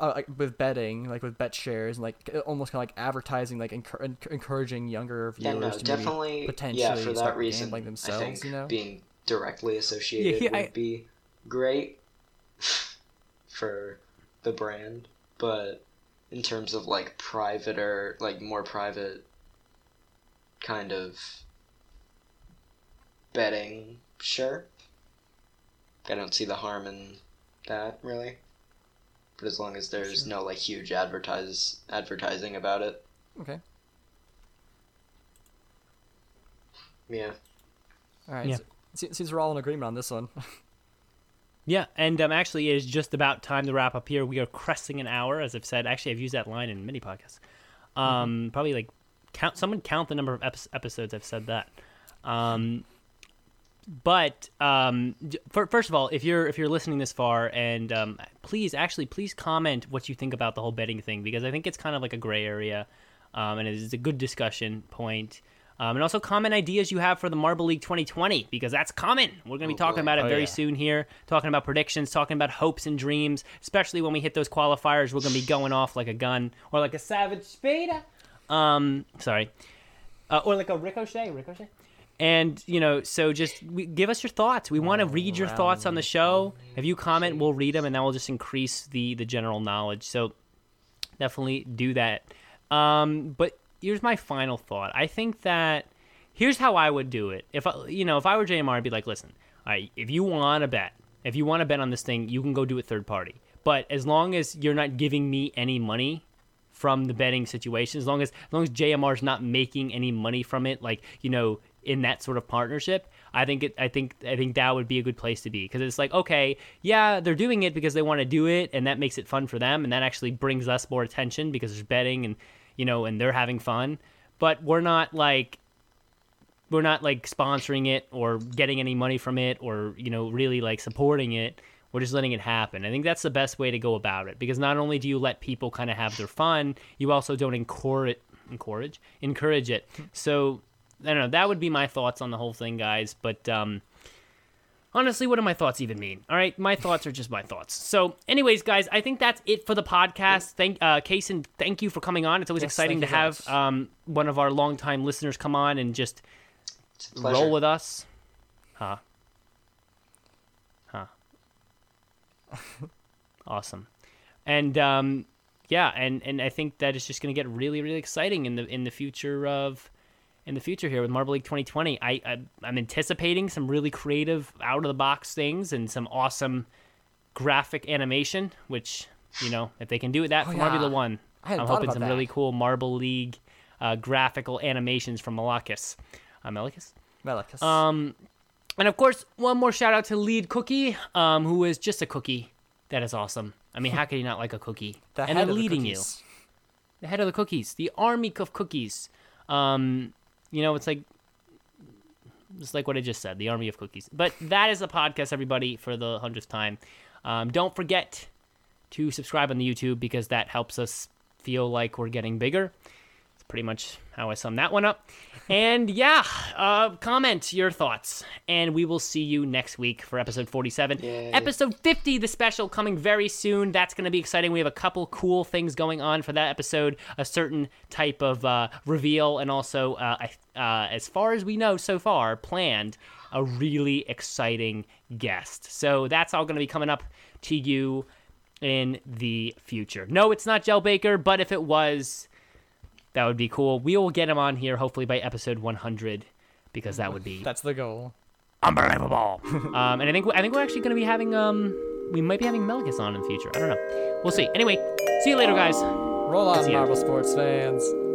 uh, with betting, like with bet shares, and like almost kind of like advertising, like encu- encouraging younger viewers yeah, no, to definitely, potentially yeah, for start that reason, gambling themselves. I think you know? Being directly associated yeah, yeah, would I... be great. For the brand, but in terms of like private or like more private kind of betting, sure, I don't see the harm in that really, but as long as there's sure. no like huge advertise advertising about it. Okay. Yeah. All right. Yeah. So, since we're all in agreement on this one. Yeah, and um, actually, it is just about time to wrap up here. We are cresting an hour, as I've said. Actually, I've used that line in many podcasts. Um, mm-hmm. Probably like count someone count the number of epi- episodes I've said that. Um, but um, for, first of all, if you're if you're listening this far, and um, please actually please comment what you think about the whole betting thing, because I think it's kind of like a gray area, um, and it's a good discussion point. Um, and also comment ideas you have for the Marble League twenty twenty, because that's coming. We're going to be talking about it very oh, yeah. soon here, talking about predictions, talking about hopes and dreams, especially when we hit those qualifiers. We're going to be going off like a gun or like a Savage Speedway. Um, sorry. Uh, or like a Ricochet. Ricochet. And, you know, so just we, give us your thoughts. We want to read your thoughts on the show. If you comment, we'll read them, and that will just increase the, the general knowledge. So definitely do that. Um, but... Here's my final thought. I think that here's how I would do it. If I, you know, if I were J M R, I'd be like, listen, all right, if you want to bet, if you want to bet on this thing, you can go do it third party. But as long as you're not giving me any money from the betting situation, as long as as long as J M R's not making any money from it, like, you know, in that sort of partnership, I think it, I think I think that would be a good place to be, because it's like, okay, yeah, they're doing it because they want to do it, and that makes it fun for them, and that actually brings us more attention because there's betting and. You know, and they're having fun, but we're not like, we're not like sponsoring it or getting any money from it or, you know, really like supporting it. We're just letting it happen. I think that's the best way to go about it, because not only do you let people kind of have their fun, you also don't encourage encourage encourage it. So I don't know. That would be my thoughts on the whole thing, guys. But um, honestly, what do my thoughts even mean? All right, my thoughts are just my thoughts. So anyways, guys, I think that's it for the podcast. Thank uh, Kacen, thank you for coming on. It's always yes, exciting to have um, one of our longtime listeners come on and just roll with us. Huh. Huh. Awesome. And um, yeah, and, and I think that is just going to get really, really exciting in the in the future of... in the future here with Marble League twenty twenty. I, I, I'm anticipating some really creative out-of-the-box things and some awesome graphic animation, which, you know, if they can do that oh, for yeah. Formula One, I'm hoping some that. really cool Marble League uh, graphical animations from Malacus. Uh, Malacus? Malacus. Um, and, of course, one more shout-out to Lead Cookie, um, who is just a cookie. That is awesome. I mean, how can you not like a cookie? The and they're leading the you. The head of the cookies. The army of cookies. Um... You know, it's like just like what I just said, the army of cookies. But that is the podcast, everybody, for the hundredth time. Um, don't forget to subscribe on the YouTube, because that helps us feel like we're getting bigger. That's pretty much how I sum that one up. And, yeah, uh, comment your thoughts. And we will see you next week for episode forty-seven. Yay. Episode fifty, the special, coming very soon. That's going to be exciting. We have a couple cool things going on for that episode. A certain type of uh, reveal, and also, uh, uh, as far as we know so far, planned a really exciting guest. So that's all going to be coming up to you in the future. No, it's not Jell Baker, but if it was... that would be cool. We will get him on here, hopefully, by episode one hundred, because that would be... that's the goal. Unbelievable. um, and I think I think we're actually going to be having... um, we might be having Malacus on in the future. I don't know. We'll see. Anyway, see you later, guys. Roll on, Marble Sports fans.